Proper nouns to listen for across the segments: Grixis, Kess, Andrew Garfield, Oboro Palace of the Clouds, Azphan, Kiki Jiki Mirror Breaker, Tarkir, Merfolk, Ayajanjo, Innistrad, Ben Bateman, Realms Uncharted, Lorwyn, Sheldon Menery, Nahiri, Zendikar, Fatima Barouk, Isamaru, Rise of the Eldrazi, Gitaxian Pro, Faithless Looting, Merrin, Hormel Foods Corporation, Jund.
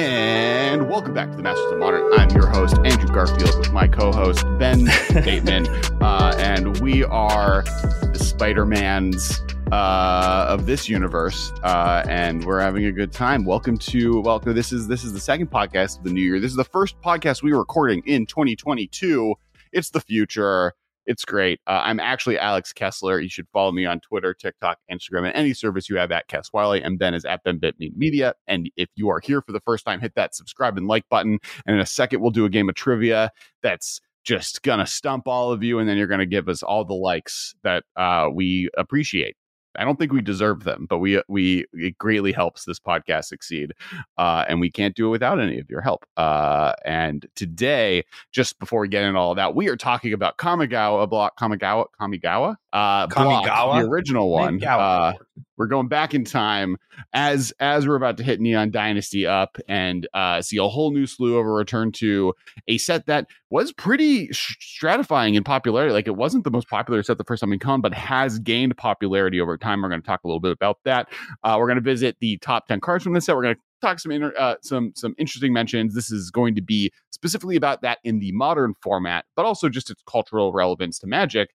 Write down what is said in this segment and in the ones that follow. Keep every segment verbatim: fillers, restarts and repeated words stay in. And welcome back to the Masters of Modern. I'm your host, Andrew Garfield, with my co-host, Ben Bateman. Uh, and we are the Spider-Mans uh, of this universe, uh, and we're having a good time. Welcome to, welcome. This is this is the second podcast of the new year. This is the first podcast we were recording in twenty twenty-two. It's the future. It's great. Uh, I'm actually Alex Kessler. You should follow me on Twitter, TikTok, Instagram, and any service you have at Kess Wiley. And Ben is at Ben Bitmean Media. And if you are here for the first time, hit that subscribe and like button. And in a second, we'll do a game of trivia that's just going to stump all of you. And then you're going to give us all the likes that uh, we appreciate. I don't think we deserve them, but we we it greatly helps this podcast succeed, uh, and we can't do it without any of your help. Uh, and today, just before we get into all of that, we are talking about Kamigawa block, Kamigawa, Kamigawa, uh, Kamigawa, block, the original one. Uh, we're going back in time as as we're about to hit Neon Dynasty up and uh, see a whole new slew of a return to a set that was pretty stratifying in popularity. Like, it wasn't the most popular set the first time in con, but has gained popularity over time. We're going to talk a little bit about that. Uh, we're going to visit the top ten cards from this set. We're going to talk some inter- uh, some some interesting mentions. This is going to be specifically about that in the modern format, but also just its cultural relevance to Magic.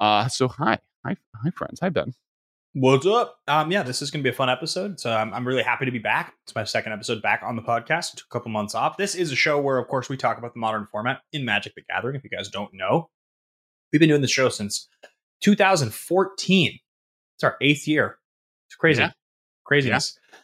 Uh, so hi, hi, hi, friends. Hi, Ben. What's up? Um, yeah, this is going to be a fun episode. So I'm, I'm really happy to be back. It's my second episode back on the podcast. Took a couple months off. This is a show where, of course, we talk about the modern format in Magic the Gathering. If you guys don't know, we've been doing this show since two thousand fourteen. It's our eighth year. It's crazy. Yeah. Craziness. Yeah.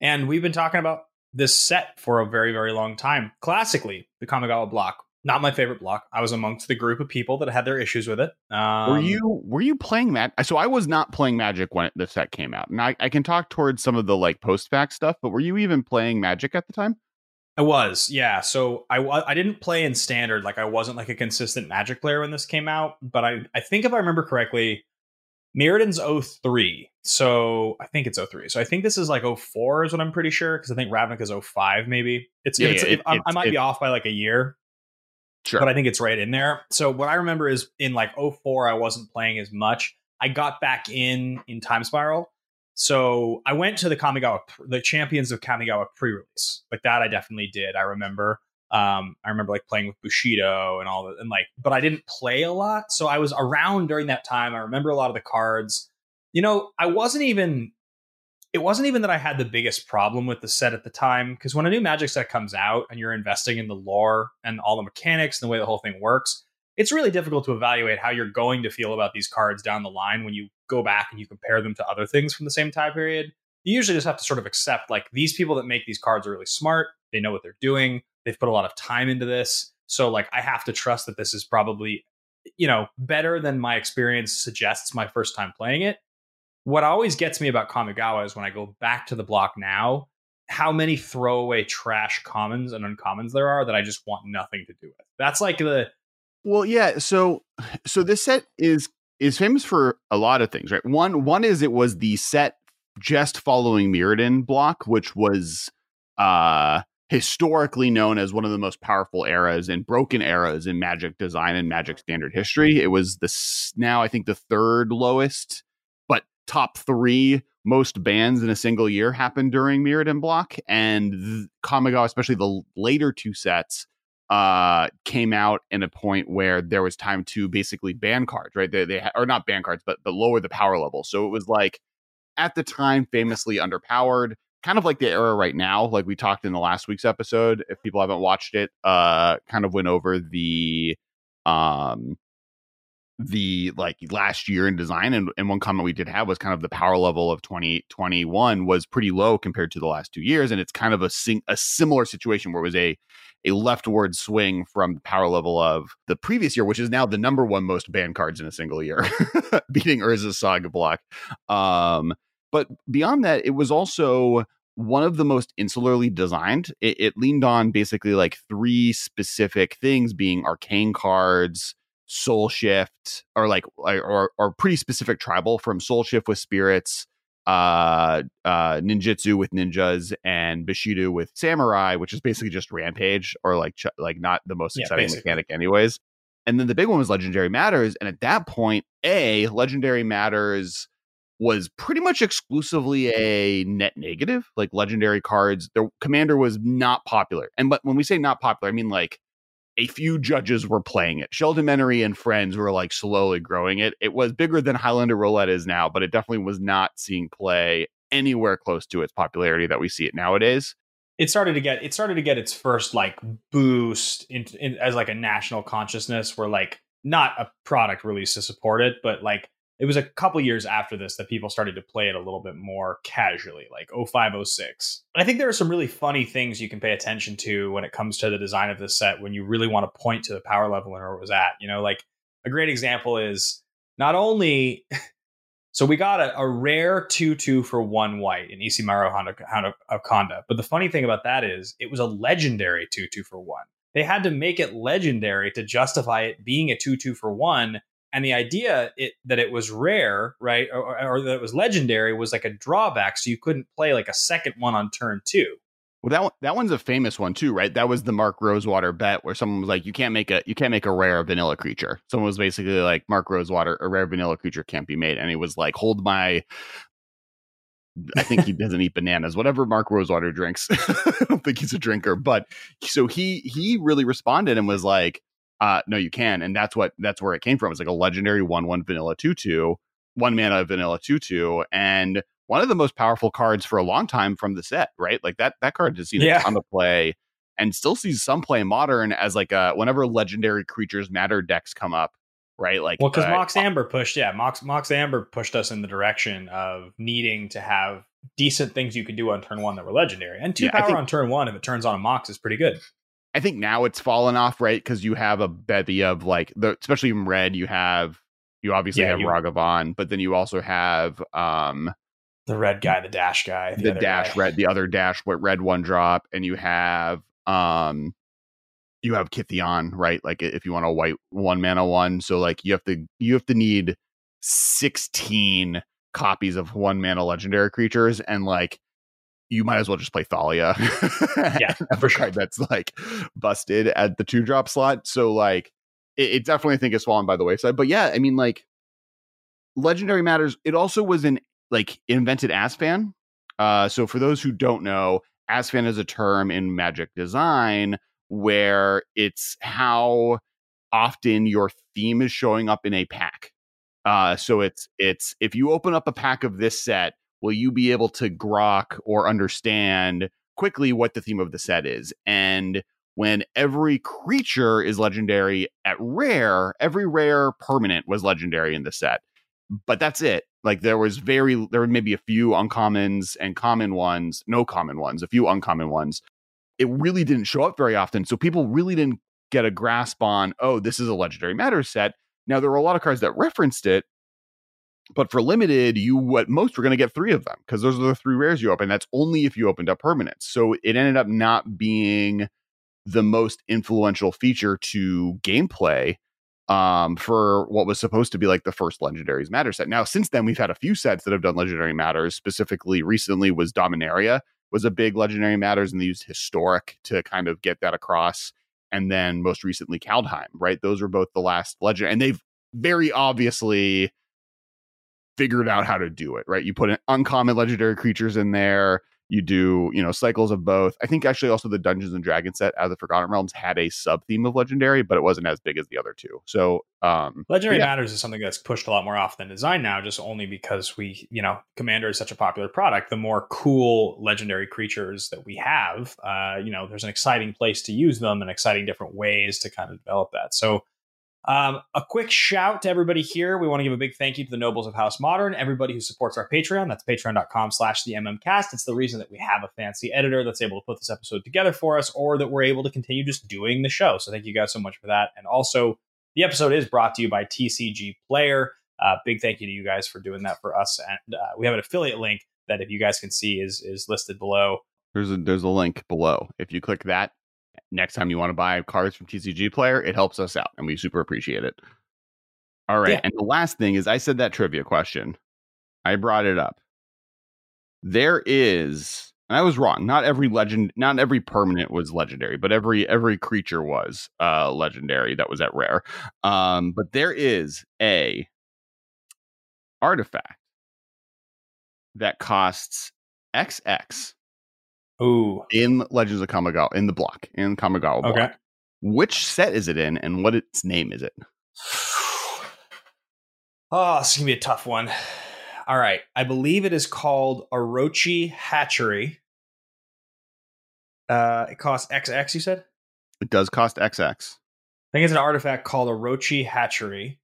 And we've been talking about this set for a very, very long time. Classically, the Kamigawa block. Not my favorite block. I was amongst the group of people that had their issues with it. Um, were you were you playing that? So I was not playing Magic when the set came out. And I, I can talk towards some of the like post-fact stuff, but were you even playing Magic at the time? I was, yeah. So I, I didn't play in Standard. Like, I wasn't like a consistent Magic player when this came out. But I, I think if I remember correctly, Mirrodin's oh three, so I think it's oh three. So I think this is like oh four is what I'm pretty sure, because I think Ravnica's oh five maybe. It's, yeah, it's, yeah, it, I, it's I might it, be off by like a year, sure, but I think it's right in there. So what I remember is in like oh four, I wasn't playing as much. I got back in in Time Spiral, so I went to the Kamigawa, the Champions of Kamigawa pre-release. Like that, I definitely did. I remember. Um, I remember like playing with Bushido and all that, and like, but I didn't play a lot. So I was around during that time. I remember a lot of the cards, you know. I wasn't even, it wasn't even that I had the biggest problem with the set at the time. Cause when a new Magic set comes out and you're investing in the lore and all the mechanics and the way the whole thing works, it's really difficult to evaluate how you're going to feel about these cards down the line. When you go back and you compare them to other things from the same time period, you usually just have to sort of accept like these people that make these cards are really smart. They know what they're doing. They've put a lot of time into this. So like, I have to trust that this is probably, you know, better than my experience suggests my first time playing it. What always gets me about Kamigawa is when I go back to the block now, how many throwaway trash commons and uncommons there are that I just want nothing to do with. That's like the... Well, yeah. So, so this set is, is famous for a lot of things, right? One, one is it was the set just following Mirrodin block, which was, uh, historically known as one of the most powerful eras and broken eras in Magic design and Magic standard history. It was this now, I think, the third lowest, but top three most bans in a single year happened during Mirrodin block. And Kamigawa, especially the later two sets, uh, came out in a point where there was time to basically ban cards, right? They, they are not ban cards, but the lower the power level. So it was like at the time, famously underpowered. Kind of like the era right now, like we talked in the last week's episode, if people haven't watched it, uh, kind of went over the, um, the like last year in design. And, and one comment we did have was kind of the power level of twenty twenty-one was pretty low compared to the last two years. And it's kind of a, sing- a similar situation where it was a, a leftward swing from the power level of the previous year, which is now the number one most banned cards in a single year, beating Urza's Saga block. Um, but beyond that, it was also one of the most insularly designed. It, it leaned on basically like three specific things, being arcane cards, soul shift, or like or, or pretty specific tribal from soul shift with spirits, uh uh ninjutsu with ninjas, and Bushido with samurai, which is basically just rampage, or like ch- like not the most yeah, exciting basically. mechanic anyways. And then the big one was Legendary Matters, and at that point a Legendary Matters was pretty much exclusively a net negative. Like legendary cards, their commander was not popular, and but when we say not popular, I mean like a few judges were playing it. Sheldon Menery and friends were like slowly growing it. It was bigger than Highlander Roulette is now, but it definitely was not seeing play anywhere close to its popularity that we see it nowadays. It started to get it started to get its first like boost in, in, as like a national consciousness, where like not a product release to support it, but like it was a couple years after this that people started to play it a little bit more casually, like oh five, oh six. And I think there are some really funny things you can pay attention to when it comes to the design of this set, when you really want to point to the power level and where it was at. You know, like a great example is not only... So we got a, a rare two two for one white in Isamaru Hound of Conda. But the funny thing about that is it was a legendary two two for one. They had to make it legendary to justify it being a two two for one. And the idea it, that it was rare, right, or, or that it was legendary, was like a drawback, so you couldn't play like a second one on turn two. Well, that one, that one's a famous one too, right? That was the Mark Rosewater bet, where someone was like, "You can't make a you can't make a rare vanilla creature." Someone was basically like, "Mark Rosewater, a rare vanilla creature can't be made," and he was like, "Hold my." I think he doesn't eat bananas, whatever Mark Rosewater drinks. I don't think he's a drinker, but so he he really responded and was like, Uh, no, you can. And that's what that's where it came from. It's like a legendary one one vanilla two two, one mana vanilla two two, and one of the most powerful cards for a long time from the set, right? Like that that card has seen yeah. a ton of play and still sees some play in Modern as like a, whenever legendary creatures matter decks come up, right? Like Well, because uh, Mox Amber pushed, yeah, Mox Mox Amber pushed us in the direction of needing to have decent things you could do on turn one that were legendary. And two yeah, power think- on turn one, if it turns on a Mox, is pretty good. I think now it's fallen off, right? Because you have a bevy of like, the, especially in red, you have, you obviously yeah, have you, Ragavan, but then you also have um, the red guy, the dash guy, the, the dash guy. red, the other dash, what red one drop, and you have um, you have Kithion, right? Like if you want a white one mana one, so like you have to you have to need sixteen copies of one mana legendary creatures, and like. You might as well just play Thalia. Yeah, for sure. That's like busted at the two drop slot. So like it, it definitely I think is fallen by the wayside. But yeah, I mean like Legendary Matters. It also was in like invented Azphan. Uh, so for those who don't know, Azphan is a term in Magic design where it's how often your theme is showing up in a pack. Uh, so it's it's if you open up a pack of this set, will you be able to grok or understand quickly what the theme of the set is? And when every creature is legendary at rare, every rare permanent was legendary in the set. But that's it. Like there was very, there were maybe a few uncommons and common ones, no common ones, a few uncommon ones. It really didn't show up very often. So people really didn't get a grasp on, oh, this is a Legendary Matters set. Now, there were a lot of cards that referenced it. But for limited, you at most were going to get three of them because those are the three rares you open. That's only if you opened up permanents. So it ended up not being the most influential feature to gameplay um, for what was supposed to be like the first Legendaries Matter set. Now, since then, we've had a few sets that have done Legendary Matters. Specifically, recently was Dominaria was a big Legendary Matters, and they used Historic to kind of get that across. And then most recently, Kaldheim, right? Those were both the last Legendary. And they've very obviously... figured out how to do it, right? You put an uncommon legendary creatures in there. You do, you know, cycles of both. I think actually also the Dungeons and Dragons set as the Forgotten Realms had a sub theme of legendary, but it wasn't as big as the other two. So um, Legendary yeah. Matters is something that's pushed a lot more off than design now, just only because we, you know, Commander is such a popular product. The more cool legendary creatures that we have, uh, you know, there's an exciting place to use them and exciting different ways to kind of develop that. So Um, a quick shout to everybody here. We want to give a big thank you to the nobles of House Modern, everybody who supports our Patreon. That's patreon.com slash the MMcast. It's the reason that we have a fancy editor that's able to put this episode together for us, or that we're able to continue just doing the show. So thank you guys so much for that. And also, the episode is brought to you by T C G Player. Uh, big thank you to you guys for doing that for us. And uh, we have an affiliate link that, if you guys can see, is is listed below. There's a, there's a link below. If you click that, next time you want to buy cards from T C G Player, it helps us out, and we super appreciate it. All right. Yeah. And the last thing is, I said that trivia question. I brought it up. There is, and I was wrong. Not every legend, not every permanent was legendary, but every every creature was uh, legendary that was at rare. Um, but there is a artifact that costs X X. Ooh. In Legends of Kamigawa, in the block, in Kamigawa block. Okay. Which set is it in, and what its name is it? Oh, this is going to be a tough one. All right. I believe it is called Orochi Hatchery. Uh, it costs X X, you said? It does cost X X. I think it's an artifact called Orochi Hatchery.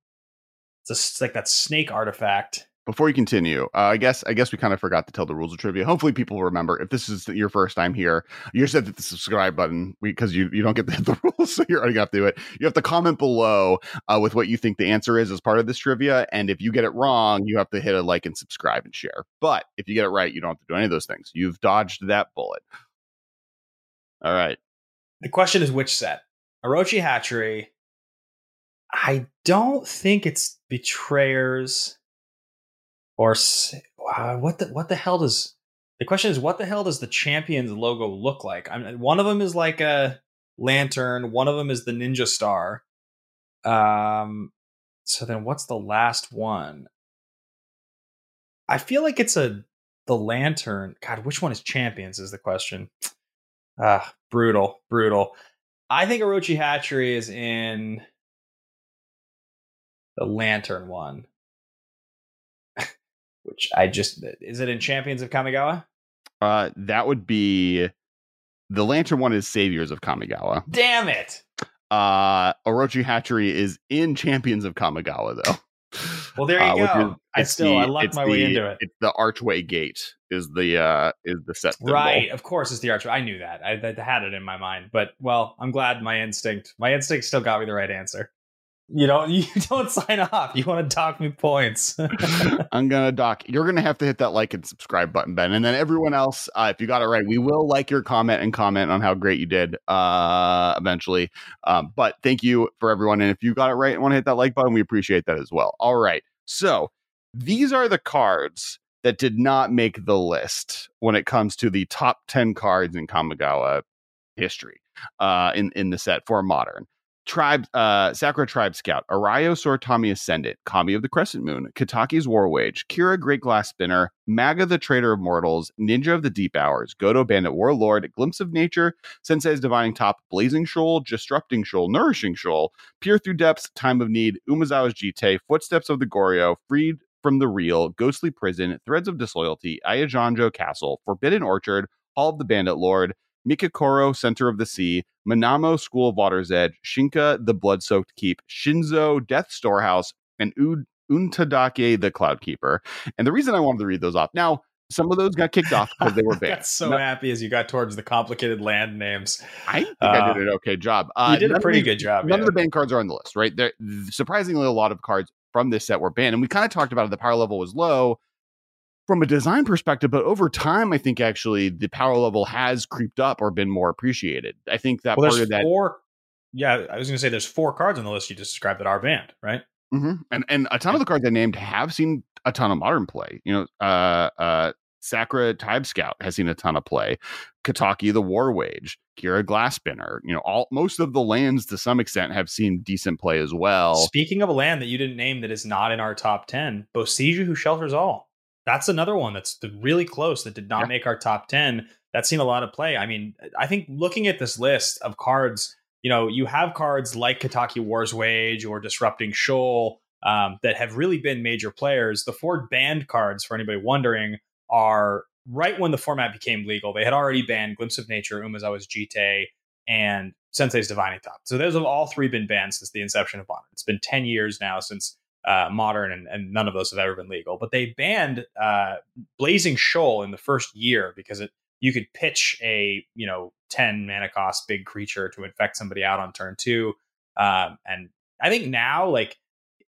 It's, a, it's like that snake artifact. Before you continue, uh, I guess I guess we kind of forgot to tell the rules of trivia. Hopefully people remember. If this is your first time here, you're set to the subscribe button because you, you don't get the, the rules, so you're already going to do it. You have to comment below uh, with what you think the answer is as part of this trivia. And if you get it wrong, you have to hit a like and subscribe and share. But if you get it right, you don't have to do any of those things. You've dodged that bullet. All right. The question is, which set? Orochi Hatchery. I don't think it's Betrayers. Or uh, what the what the hell does the question is what the hell does the Champions logo look like? I mean, one of them is like a lantern, one of them is the ninja star. Um, so then what's the last one? I feel like it's a the lantern. God, which one is Champions is the question. Ah, brutal, brutal. I think Orochi Hatchery is in the lantern one. Which I just, is it in Champions of Kamigawa? Uh, that would be, the Lantern one is Saviors of Kamigawa. Damn it! Uh, Orochi Hatchery is in Champions of Kamigawa, though. Well, there you uh, go. Is, I still, the, I lucked my the, way into it. It's the Archway Gate is the uh, is the set symbol. Right, of course it's the Archway. I knew that. I, I had it in my mind. But, well, I'm glad my instinct, my instinct still got me the right answer. You don't, you don't sign off. You want to dock me points. I'm going to dock. You're going to have to hit that like and subscribe button, Ben. And then everyone else, uh, if you got it right, we will like your comment and comment on how great you did uh, eventually. Um, but thank you for everyone. And if you got it right and want to hit that like button, we appreciate that as well. All right. So these are the cards that did not make the list when it comes to the top ten cards in Kamigawa history uh, in, in the set for Modern. Tribe, uh, Sakura Tribe Scout, Arayo Soratami Ascendant, Kami of the Crescent Moon, Kataki's War Wage, Kira Great Glass Spinner, Maga the Traitor of Mortals, Ninja of the Deep Hours, Godo Bandit Warlord, Glimpse of Nature, Sensei's Divining Top, Blazing Shoal, Disrupting Shoal, Nourishing Shoal, Peer Through Depths, Time of Need, Umazawa's Jite, Footsteps of the Goryo, Freed from the Real, Ghostly Prison, Threads of Disloyalty, Ayajanjo Castle, Forbidden Orchard, Hall of the Bandit Lord, Mikakoro, Center of the Sea, Minamo, School of Water's Edge, Shinka, the Blood-Soaked Keep, Shinzo, Death Storehouse, and Untadake, the Cloud Keeper. And the reason I wanted to read those off, now, some of those got kicked off because they were banned. I got so no, happy as you got towards the complicated land names. I think uh, I did an okay job. Uh, you did a pretty the, good job. None yeah. of the banned cards are on the list, right? They're, surprisingly, a lot of cards from this set were banned. And we kind of talked about it. The power level was low from a design perspective, but over time, I think actually the power level has creeped up or been more appreciated. I think that well, part of that. Four, yeah, I was going to say there's four cards on the list you just described that are banned, right? Mm-hmm. And and a ton of the cards I named have seen a ton of Modern play. You know, uh, uh, Sakura Tribe Scout has seen a ton of play. Kataki the War Wage, Kira Glassspinner. You know, all most of the lands to some extent have seen decent play as well. Speaking of a land that you didn't name that is not in our top ten, Boseiju Who Shelters All. That's another one that's really close that did not yeah. make our top ten. That's seen a lot of play. I mean, I think looking at this list of cards, you know, you have cards like Kataki War's Wage or Disrupting Shoal um, that have really been major players. The four banned cards, for anybody wondering, are right when the format became legal. They had already banned Glimpse of Nature, Umazawa's Jite, and Sensei's Divining Top. So those have all three been banned since the inception of Modern. It's been ten years now since uh, Modern, and, and none of those have ever been legal. But they banned uh, Blazing Shoal in the first year because it you could pitch a, you know, ten mana cost big creature to infect somebody out on turn two. Um, and I think now, like,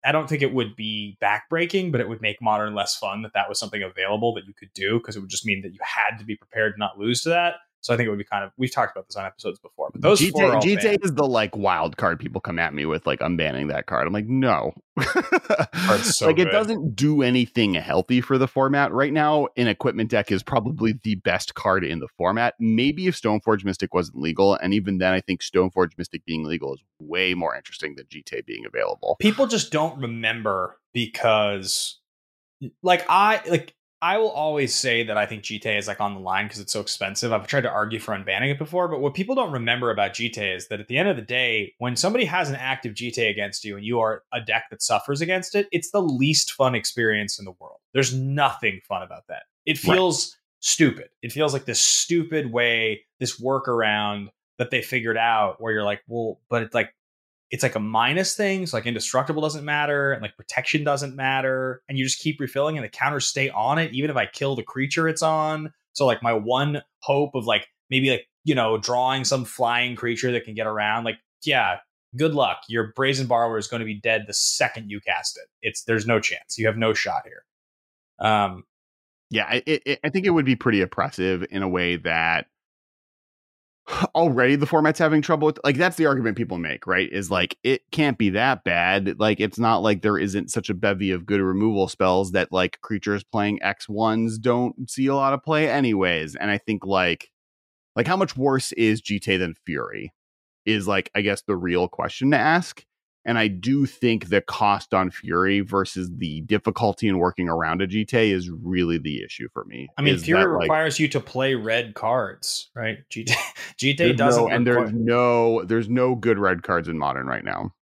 I don't think it would be backbreaking, but it would make Modern less fun that that was something available that you could do, because it would just mean that you had to be prepared to not lose to that. So I think it would be kind of, we've talked about this on episodes before, but those four are all banned. G T A is the like wild card people come at me with, like, I'm banning that card. I'm like, no. So like good. It doesn't do anything healthy for the format right now. An equipment deck is probably the best card in the format. Maybe if Stoneforge Mystic wasn't legal, and even then I think Stoneforge Mystic being legal is way more interesting than G T A being available. People just don't remember, because like I like I will always say that I think G T A is like on the line because it's so expensive. I've tried to argue for unbanning it before, but what people don't remember about G T A is that at the end of the day, when somebody has an active G T A against you and you are a deck that suffers against it, it's the least fun experience in the world. There's nothing fun about that. It feels right. Stupid. It feels like this stupid way, this workaround that they figured out where you're like, well, but it's like, it's like a minus thing. So like indestructible doesn't matter, and like protection doesn't matter. And you just keep refilling, and the counters stay on it. Even if I kill the creature it's on. So like my one hope of like, maybe like, you know, drawing some flying creature that can get around, like, yeah, good luck. Your Brazen Borrower is going to be dead the second you cast it. It's there's no chance. You have no shot here. Um, Yeah, it, it, I think it would be pretty oppressive in a way that already the format's having trouble with. Like, that's the argument people make, right? Is like, it can't be that bad. Like, it's not like there isn't such a bevy of good removal spells that like creatures playing X ones don't see a lot of play anyways. And I think like like how much worse is G T A than Fury is like, I guess, the real question to ask. And I do think the cost on Fury versus the difficulty in working around a G T A is really the issue for me. I mean, is Fury that, like, requires you to play red cards, right? G T A, G T A doesn't. No, and there's no, there's no good red cards in Modern right now.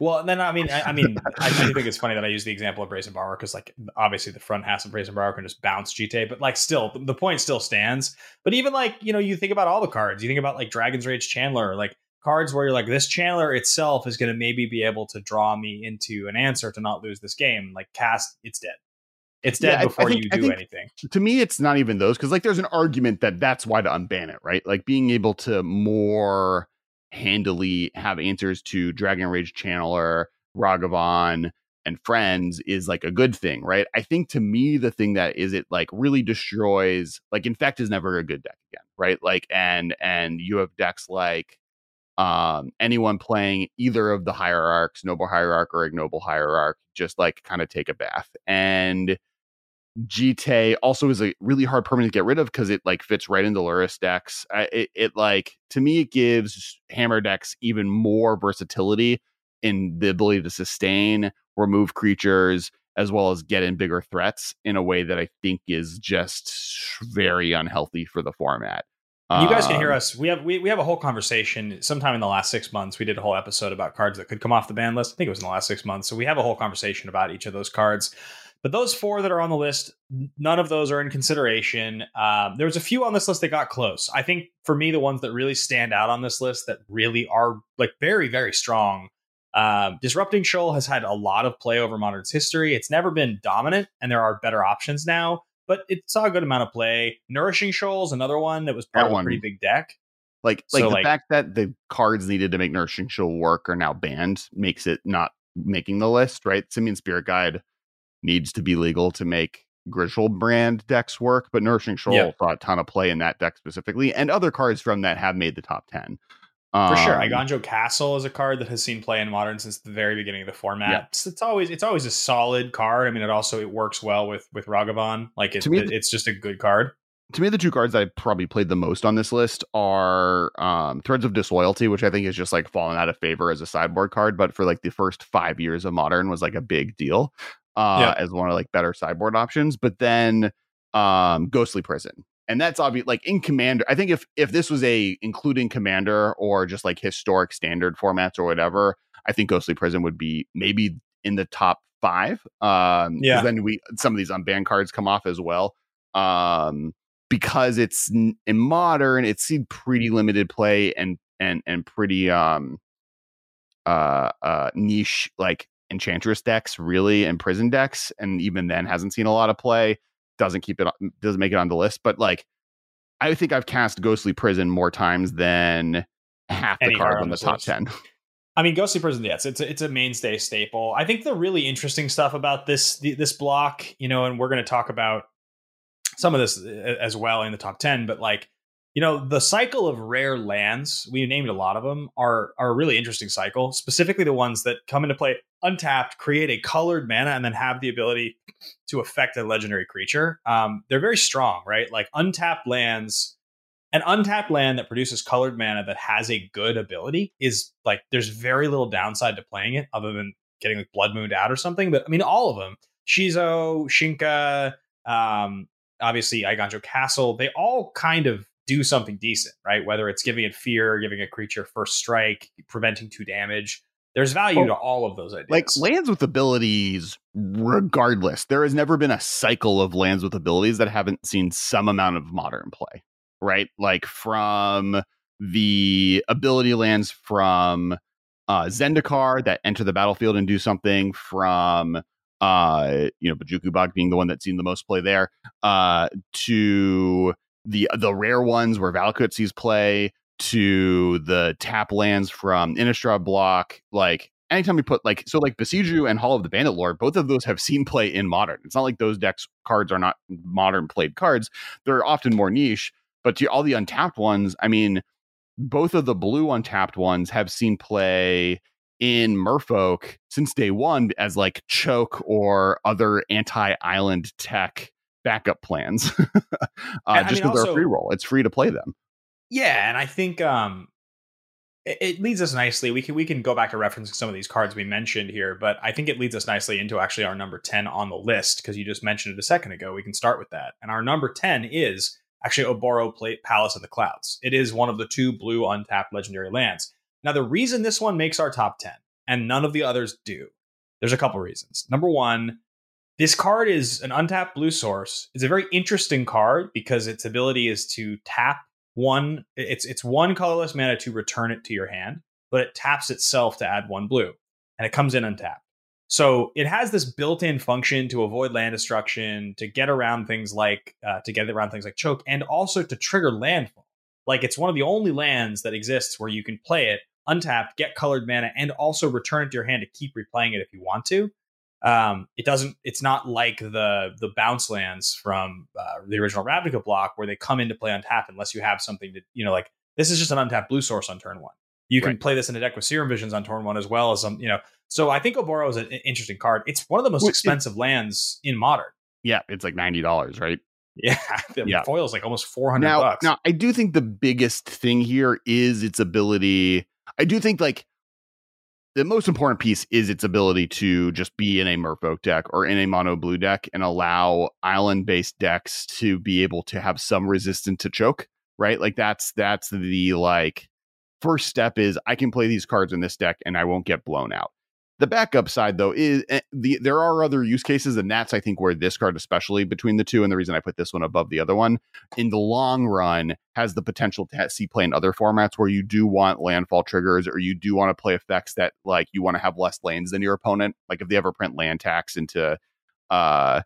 Well, then I mean, I, I mean, I do think it's funny that I use the example of Brazen Borrower, because like obviously the front half of Brazen Borrower can just bounce G T A, but like still the point still stands. But even like, you know, you think about all the cards, you think about like Dragon's Rage Chandler, like cards where you're like, this Chandler itself is going to maybe be able to draw me into an answer to not lose this game. Like, cast, it's dead. It's dead yeah, before I, I think, you do anything. To me, it's not even those, because like there's an argument that that's why to unban it, right? Like being able to more handily have answers to Dragon Rage Chandler, Ragavan, and friends is like a good thing, right? I think to me, the thing that is it like really destroys, like Infect is never a good deck again, right? Like, and and you have decks like Um, anyone playing either of the hierarchs, Noble Hierarch or Ignoble Hierarch, just like kind of take a bath. And G T A also is a really hard permanent to get rid of, because it like fits right into Lurrus decks. I, it, it like, to me, it gives Hammer decks even more versatility in the ability to sustain, remove creatures, as well as get in bigger threats in a way that I think is just very unhealthy for the format. You guys can hear us. We have we, we have a whole conversation sometime in the last six months. We did a whole episode about cards that could come off the ban list. I think it was in the last six months. So we have a whole conversation about each of those cards. But those four that are on the list, none of those are in consideration. Um, there was a few on this list that got close. I think for me, the ones that really stand out on this list that really are like very, very strong. Um, Disrupting Shoal has had a lot of play over Modern's history. It's never been dominant, and there are better options now, but it saw a good amount of play. Nourishing Shoals, another one that was part that of a pretty big deck. Like, like so, the like, fact that the cards needed to make Nourishing Shoal work are now banned makes it not making the list, right? Simian Spirit Guide needs to be legal to make Griselbrand decks work, but Nourishing Shoal yeah. saw a ton of play in that deck specifically, and other cards from that have made the top ten. Um, For sure. Igonjo Castle is a card that has seen play in Modern since the very beginning of the format. Yeah. It's, it's always it's always a solid card. I mean, it also it works well with with Ragavan. Like it, me, it, it's just a good card. To me, the two cards that I probably played the most on this list are um, Threads of Disloyalty, which I think is just like fallen out of favor as a sideboard card, but for like the first five years of Modern was like a big deal uh, yeah. as one of like better sideboard options. But then um, Ghostly Prison. And that's obvious, like in Commander, I think if if this was a including Commander or just like historic standard formats or whatever, I think Ghostly Prison would be maybe in the top five. Um, yeah. Then we some of these unbanned cards come off as well. Um, because it's in modern, it's seen pretty limited play and and and pretty um uh uh niche, like enchantress decks really, and prison decks, and even then hasn't seen a lot of play. Doesn't keep it, doesn't make it on the list, but like I think I've cast Ghostly Prison more times than half the Anywhere cards on the top list. ten. I mean, Ghostly Prison, yes, it's a, it's a mainstay staple. I think the really interesting stuff about this the, this block, you know, and we're going to talk about some of this as well in the top ten, but like, you know, the cycle of rare lands, we named a lot of them, are, are a really interesting cycle, specifically the ones that come into play untapped, create a colored mana, and then have the ability to affect a legendary creature. Um, they're very strong, right? Like untapped lands, an untapped land that produces colored mana that has a good ability is like, there's very little downside to playing it other than getting like Blood Mooned out or something. But I mean, all of them, Shizo, Shinka, um, obviously Iganjo Castle, they all kind of do something decent, right? Whether it's giving it fear, giving a creature first strike, preventing two damage, there's value well, to all of those ideas. Like lands with abilities, regardless, there has never been a cycle of lands with abilities that haven't seen some amount of modern play, right? Like from the ability lands from uh, Zendikar that enter the battlefield and do something, from uh, you know, Bajukubag being the one that's seen the most play there, uh, to the the rare ones where Valakut sees play, to the tap lands from Innistrad block. Like anytime we put like, so like Boseiju and Hall of the Bandit Lord, both of those have seen play in modern. It's not like those decks cards are not modern played cards. They're often more niche, but to all the untapped ones, I mean, both of the blue untapped ones have seen play in Merfolk since day one as like Choke or other anti-island tech backup plans. uh, and, just because they're a free roll, it's free to play them. Yeah, and I think um, it, it leads us nicely. We can we can go back to referencing some of these cards we mentioned here, but I think it leads us nicely into actually our number ten on the list, because you just mentioned it a second ago. We can start with that. And our number ten is actually Oboro Palace of the Clouds. It is one of the two blue untapped legendary lands. Now, the reason this one makes our top ten and none of the others do, there's a couple reasons. Number one, this card is an untapped blue source. It's a very interesting card because its ability is to tap one. It's it's one colorless mana to return it to your hand, but it taps itself to add one blue, and it comes in untapped. So it has this built-in function to avoid land destruction, to get around things like uh, to get around things like Choke, and also to trigger landfall. Like it's one of the only lands that exists where you can play it untapped, get colored mana, and also return it to your hand to keep replaying it if you want to. Um, it doesn't, it's not like the, the bounce lands from uh, the original Ravnica block where they come into play untapped unless you have something to, you know, like this is just an untapped blue source on turn one. You right. can play this in a deck with Serum Visions on turn one as well as some, you know, so I think Oboro is an interesting card. It's one of the most well, expensive it, lands in modern. Yeah. It's like ninety dollars, right? Yeah. The yeah. foil is like almost four hundred now, bucks. Now I do think the biggest thing here is its ability. I do think like, the most important piece is its ability to just be in a Merfolk deck or in a mono blue deck and allow island based decks to be able to have some resistance to Choke, right? Like that's, that's the like first step is I can play these cards in this deck and I won't get blown out. The backup side though is uh, the, there are other use cases, and that's, I think, where this card, especially between the two, and the reason I put this one above the other one in the long run, has the potential to see play in other formats where you do want landfall triggers, or you do want to play effects that like you want to have less lands than your opponent. Like if they ever print land tax into uh,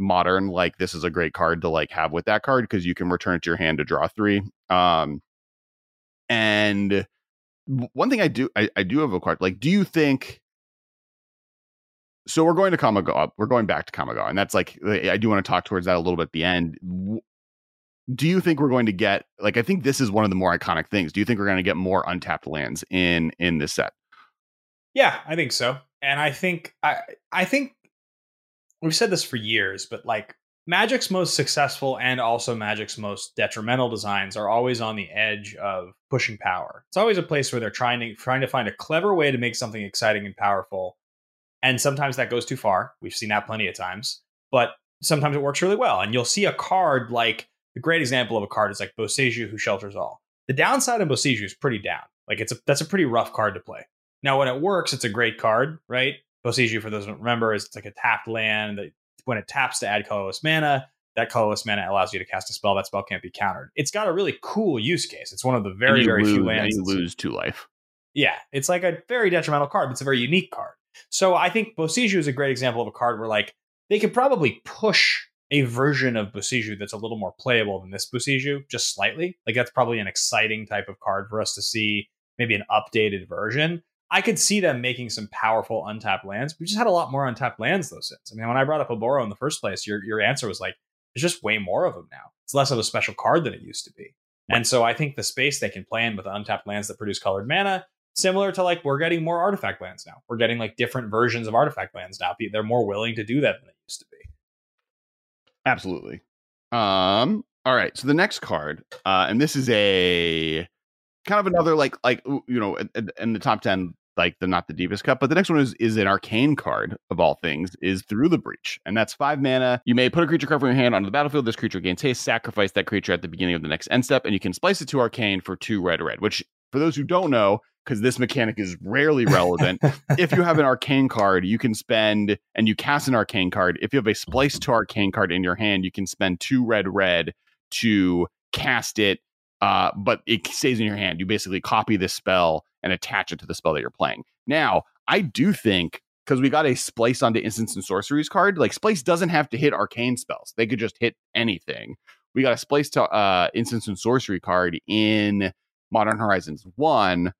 modern, like this is a great card to like have with that card, because you can return it to your hand to draw three. Um, and one thing I do, I, I do have a card. Like, do you think, so we're going to Kamigawa, we're going back to Kamigawa, and that's like, I do want to talk towards that a little bit at the end. Do you think we're going to get, like, I think this is one of the more iconic things. Do you think we're going to get more untapped lands in, in this set? Yeah, I think so. And I think, I, I think we've said this for years, but like Magic's most successful and also Magic's most detrimental designs are always on the edge of pushing power. It's always a place where they're trying to, trying to find a clever way to make something exciting and powerful. And sometimes that goes too far. We've seen that plenty of times, but sometimes it works really well. And you'll see a card, like the great example of a card is like Boseiju Who Shelters All. The downside of Boseiju is pretty down. Like it's a, that's a pretty rough card to play. Now, when it works, it's a great card, right? Boseiju, for those who don't remember, is it's like a tapped land that when it taps to add colorless mana, that colorless mana allows you to cast a spell. That spell can't be countered. It's got a really cool use case. It's one of the very, very lose, few lands. You lose two life. Yeah, it's like a very detrimental card, but it's a very unique card. So I think Boseiju is a great example of a card where, like, they could probably push a version of Boseiju that's a little more playable than this Boseiju, just slightly. Like, that's probably an exciting type of card for us to see, maybe an updated version. I could see them making some powerful untapped lands. We just had a lot more untapped lands, though, since. I mean, when I brought up Oboro in the first place, your your answer was like, there's just way more of them now. It's less of a special card than it used to be. Right. And so I think the space they can play in with untapped lands that produce colored mana, similar to, like, we're getting more artifact lands now. We're getting, like, different versions of artifact lands now. They're more willing to do that than they used to be. Absolutely. Um, all right. So the next card, uh, and this is a kind of another, like, like you know, in the top ten, like the not the Divas Cup, but the next one is is an arcane card of all things, is Through the Breach, and that's five mana. You may put a creature card from your hand onto the battlefield. This creature gains haste. Sacrifice that creature at the beginning of the next end step, and you can splice it to arcane for two red red. Which, for those who don't know, because this mechanic is rarely relevant, if you have an arcane card, you can spend and you cast an arcane card. If you have a splice to arcane card in your hand, you can spend two red red to cast it. Uh, but it stays in your hand. You basically copy this spell and attach it to the spell that you're playing. Now, I do think, because we got a splice onto instants and sorceries card, like, splice doesn't have to hit arcane spells. They could just hit anything. We got a splice to uh, instants and sorcery card in Modern Horizons one.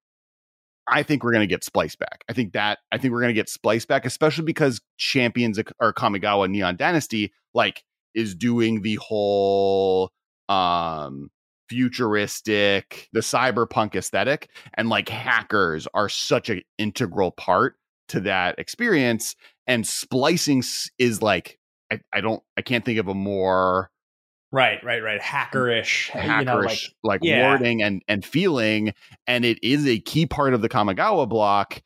I think we're going to get splice back. I think that I think we're going to get splice back, especially because Champions or Kamigawa Neon Dynasty, like, is doing the whole um futuristic, the cyberpunk aesthetic, and, like, hackers are such an integral part to that experience, and splicing is like, I, I don't I can't think of a more right right right hackerish hackerish you know, like, like yeah. wording and and feeling, and it is a key part of the Kamigawa block,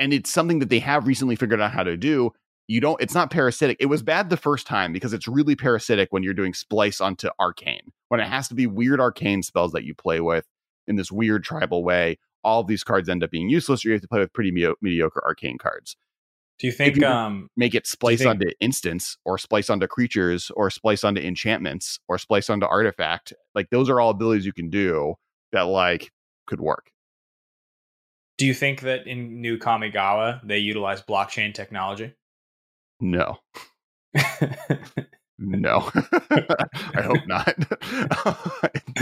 and it's something that they have recently figured out how to do. You don't, it's not parasitic. It was bad the first time because it's really parasitic when you're doing splice onto arcane, when it has to be weird arcane spells that you play with in this weird tribal way. All of these cards end up being useless, or you have to play with pretty me- mediocre arcane cards. Do you think, you um, make it splice think, onto instants, or splice onto creatures, or splice onto enchantments, or splice onto artifact? Like, those are all abilities you can do that, like, could work. Do you think that in new Kamigawa, they utilize blockchain technology? No. No. I hope not.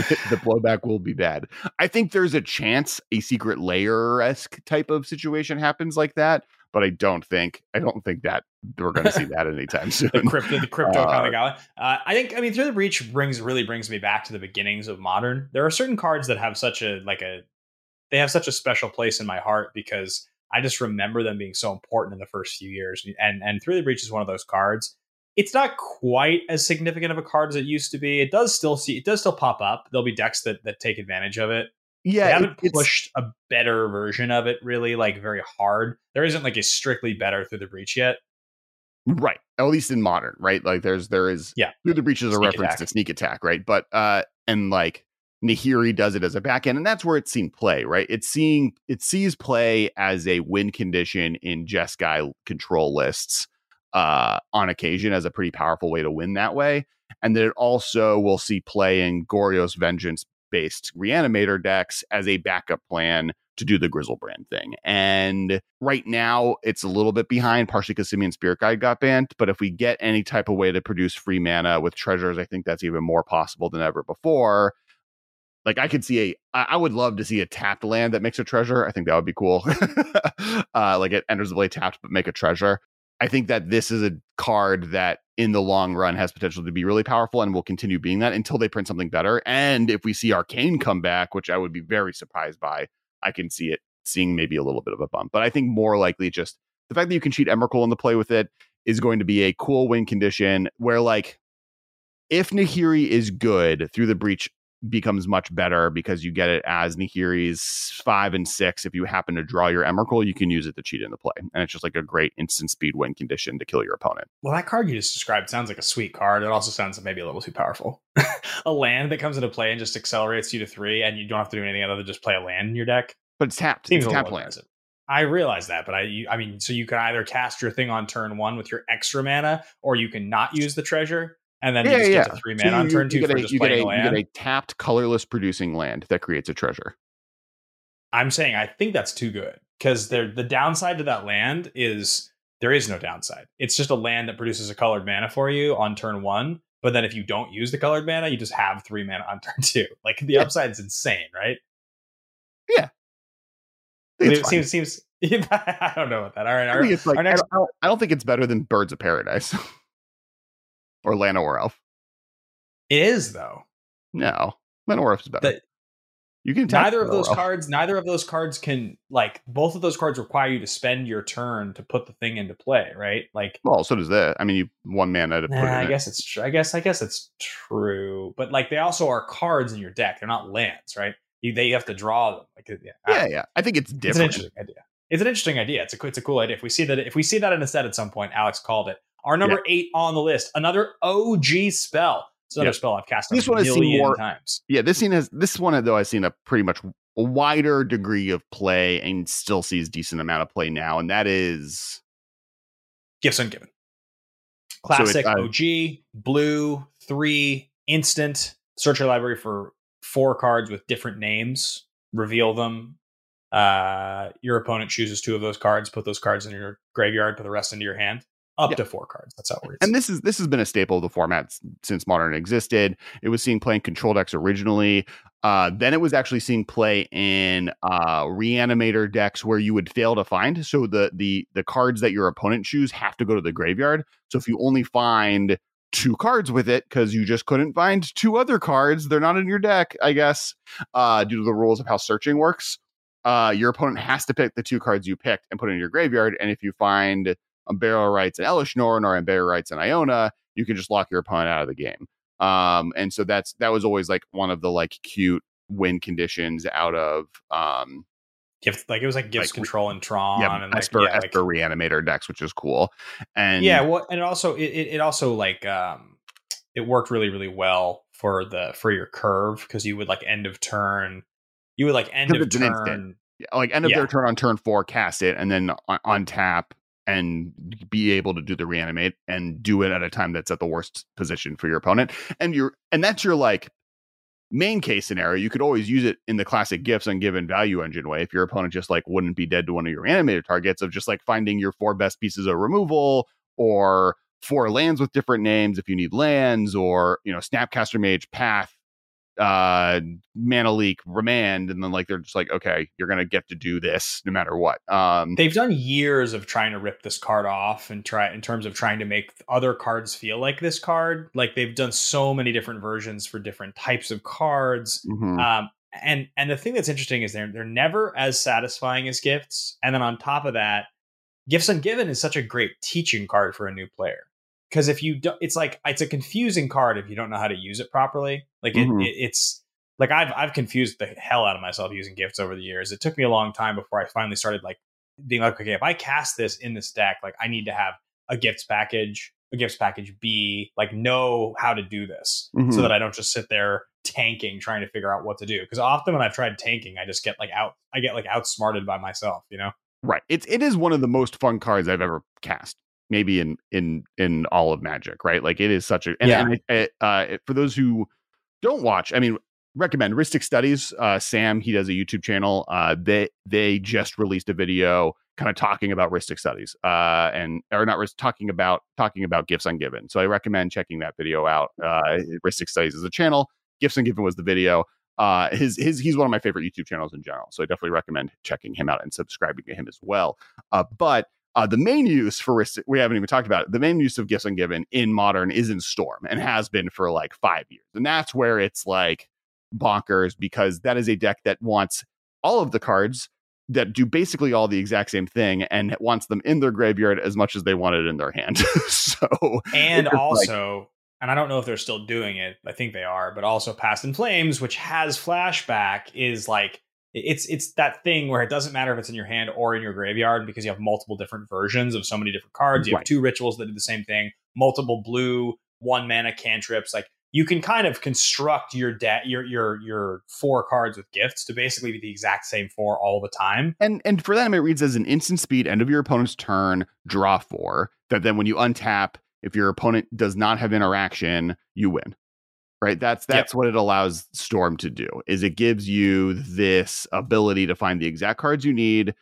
The blowback will be bad. I think there's a chance a secret layer-esque type of situation happens like that, but I don't think I don't think that we're going to see that anytime soon. The crypto, the crypto uh, Kamigawa. Uh, I think, I mean, Through the Breach brings really brings me back to the beginnings of Modern. There are certain cards that have such a, like a, they have such a special place in my heart because I just remember them being so important in the first few years. And and Through the Breach is one of those cards. It's not quite as significant of a card as it used to be. It does still see, it does still pop up. There'll be decks that that take advantage of it. Yeah. They haven't it, pushed a better version of it really, like, very hard. There isn't, like, a strictly better Through the Breach yet. Right. At least in Modern, right? Like, there's there is yeah. Through the Breach is a reference attack. to Sneak Attack, right? But uh and like Nahiri does it as a back end, and that's where it's seen play, right? It's seeing it sees play as a win condition in Jeskai control lists uh, on occasion as a pretty powerful way to win that way. And then it also will see play in Goryo's Vengeance based reanimator decks as a backup plan to do the Griselbrand thing. And right now it's a little bit behind, partially because Simian Spirit Guide got banned. But if we get any type of way to produce free mana with treasures, I think that's even more possible than ever before. Like, I could see a, I would love to see a tapped land that makes a treasure. I think that would be cool. uh, like, it enters the play tapped, but make a treasure. I think that this is a card that in the long run has potential to be really powerful and will continue being that until they print something better. And if we see Arcane come back, which I would be very surprised by, I can see it seeing maybe a little bit of a bump. But I think more likely just the fact that you can cheat Emrakul in the play with it is going to be a cool win condition where, like, if Nahiri is good, Through the Breach becomes much better because you get it as Nahiri's five and six. If you happen to draw your Emrakul, you can use it to cheat in the play, and it's just like a great instant speed win condition to kill your opponent. Well, that card you just described sounds like a sweet card. It also sounds maybe a little too powerful. A land that comes into play and just accelerates you to three, and you don't have to do anything other than just play a land in your deck. But it's tapped. Seems it's tapped land. Aggressive. I realize that, but I you, I mean, so you can either cast your thing on turn one with your extra mana, or you can not use the treasure. And then yeah, you just yeah. get a three mana so on turn two for a, just you playing a, a land. You get a tapped, colorless producing land that creates a treasure. I'm saying I think that's too good, because the downside to that land is there is no downside. It's just a land that produces a colored mana for you on turn one. But then if you don't use the colored mana, you just have three mana on turn two. Like, the yeah. upside is insane, right? Yeah. It fine. seems seems. I don't know about that. All right. Our, I, think like, our next... I, don't, I don't think it's better than Birds of Paradise. Or Llanowar or Elf. It is, though. No, Llanowar Elf is better. The, you can neither of those elf. cards. Neither of those cards can, like, both of those cards require you to spend your turn to put the thing into play, right? Like, well, so does that. I mean, you one mana to nah, put it in I guess it. it's. Tr- I guess I guess it's true. But like, they also are cards in your deck. They're not lands, right? You they have to draw them. Like, yeah, yeah, I, yeah. I think it's different. It's an interesting idea. It's an interesting idea. It's a it's a cool idea. If we see that if we see that in a set at some point, Alex called it. Our number yeah. eight on the list, another O G spell. It's another yeah. spell I've cast this a one million more, times. Yeah, this scene has this one though. I've seen a pretty much a wider degree of play and still sees decent amount of play now, and that is Gifts Ungiven. Classic so uh, O G blue three instant. Search your library for four cards with different names. Reveal them. Uh, your opponent chooses two of those cards. Put those cards in your graveyard. Put the rest into your hand. Up yep. to four cards. That's how it works. And this is this has been a staple of the format since Modern existed. It was seen play in control decks originally. Uh, then it was actually seen play in uh, reanimator decks where you would fail to find. So the the the cards that your opponent choose have to go to the graveyard. So if you only find two cards with it because you just couldn't find two other cards, they're not in your deck, I guess, uh, due to the rules of how searching works. Uh, your opponent has to pick the two cards you picked and put it in your graveyard. And if you find Unburial Rites and Elishnorn or Unburial Rites and Iona, you can just lock your opponent out of the game. Um, and so that's that was always like one of the like cute win conditions out of um gift, like it was like Gifts like, Control and Tron yeah, and Esper, like, yeah, Esper like, reanimator decks, which is cool. And yeah, well, and it also it it also like um it worked really, really well for the for your curve, because you would like end of turn you would like end of turn like end of yeah. their turn on turn four, cast it, and then on, on tap and be able to do the reanimate and do it at a time that's at the worst position for your opponent. And you're, and that's your like main case scenario. You could always use it in the classic Gifts Ungiven value engine way. If your opponent just like wouldn't be dead to one of your animator targets of just like finding your four best pieces of removal or four lands with different names, if you need lands, or, you know, Snapcaster Mage, Path, uh, Mana Leak, Remand, and then like they're just like, okay, you're gonna get to do this no matter what. Um, they've done years of trying to rip this card off and try in terms of trying to make other cards feel like this card. Like, they've done so many different versions for different types of cards. Mm-hmm. Um, and and the thing that's interesting is they're they're never as satisfying as Gifts. And then on top of that, Gifts Ungiven is such a great teaching card for a new player. Because if you don't, it's like, it's a confusing card if you don't know how to use it properly. Like it, mm-hmm. it, it's like I've I've confused the hell out of myself using Gifts over the years. It took me a long time before I finally started like being like, okay, if I cast this in this deck, like I need to have a Gifts package, a Gifts package B, like know how to do this mm-hmm. so that I don't just sit there tanking trying to figure out what to do. Because often when I've tried tanking, I just get like out, I get like outsmarted by myself, you know? Right. It's it is one of the most fun cards I've ever cast. Maybe in in in all of Magic, right? Like it is such a and, yeah. and it, uh, it, for those who don't watch, I mean, recommend Rhystic Studies. Uh, Sam, he does a YouTube channel. Uh, they they just released a video kind of talking about Rhystic Studies, uh, and or not talking about talking about Gifts Ungiven. So I recommend checking that video out. Uh, Rhystic Studies is a channel. Gifts Ungiven was the video. Uh, his, his, he's one of my favorite YouTube channels in general. So I definitely recommend checking him out and subscribing to him as well. Uh, but Uh, the main use for Rhystic, we haven't even talked about it. The main use of Gifts Ungiven in Modern is in Storm and has been for like five years. And that's where it's like bonkers, because that is a deck that wants all of the cards that do basically all the exact same thing and wants them in their graveyard as much as they want it in their hand. so And also, like, and I don't know if they're still doing it. I think they are. But also Past in Flames, which has Flashback, is like, It's it's that thing where it doesn't matter if it's in your hand or in your graveyard, because you have multiple different versions of so many different cards. You right. have two rituals that do the same thing, multiple blue, one mana cantrips. Like, you can kind of construct your deck, your your your four cards with Gifts to basically be the exact same four all the time. And and for them, it reads as an instant speed, end of your opponent's turn, draw four. That then when you untap, If your opponent does not have interaction, you win. Right. That's that's yeah. what it allows Storm to do, is it gives you this ability to find the exact cards you need.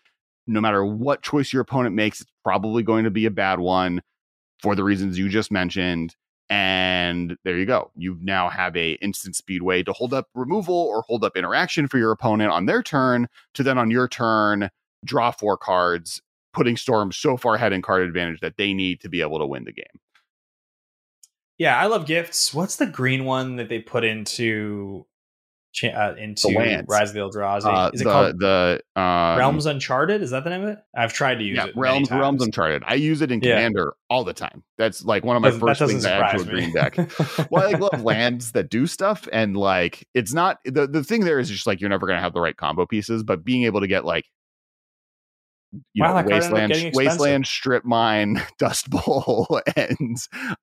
No matter what choice your opponent makes, it's probably going to be a bad one for the reasons you just mentioned. And there you go. You now have a instant speed way to hold up removal or hold up interaction for your opponent on their turn to then on your turn draw four cards, putting Storm so far ahead in card advantage that they need to be able to win the game. Yeah, I love Gifts. What's the green one that they put into uh, into Rise of the Eldrazi? Uh, Is it the, called the um, Realms Uncharted? Is that the name of it? I've tried to use yeah, it. Realms many times. Realms Uncharted. I use it in yeah. Commander all the time. That's like one of my that, first that things I add to a green deck. Well, I like, love lands that do stuff, and like it's not the the thing there is just like you're never going to have the right combo pieces, but being able to get like You wow, know, wasteland, wasteland, strip mine, dust bowl, and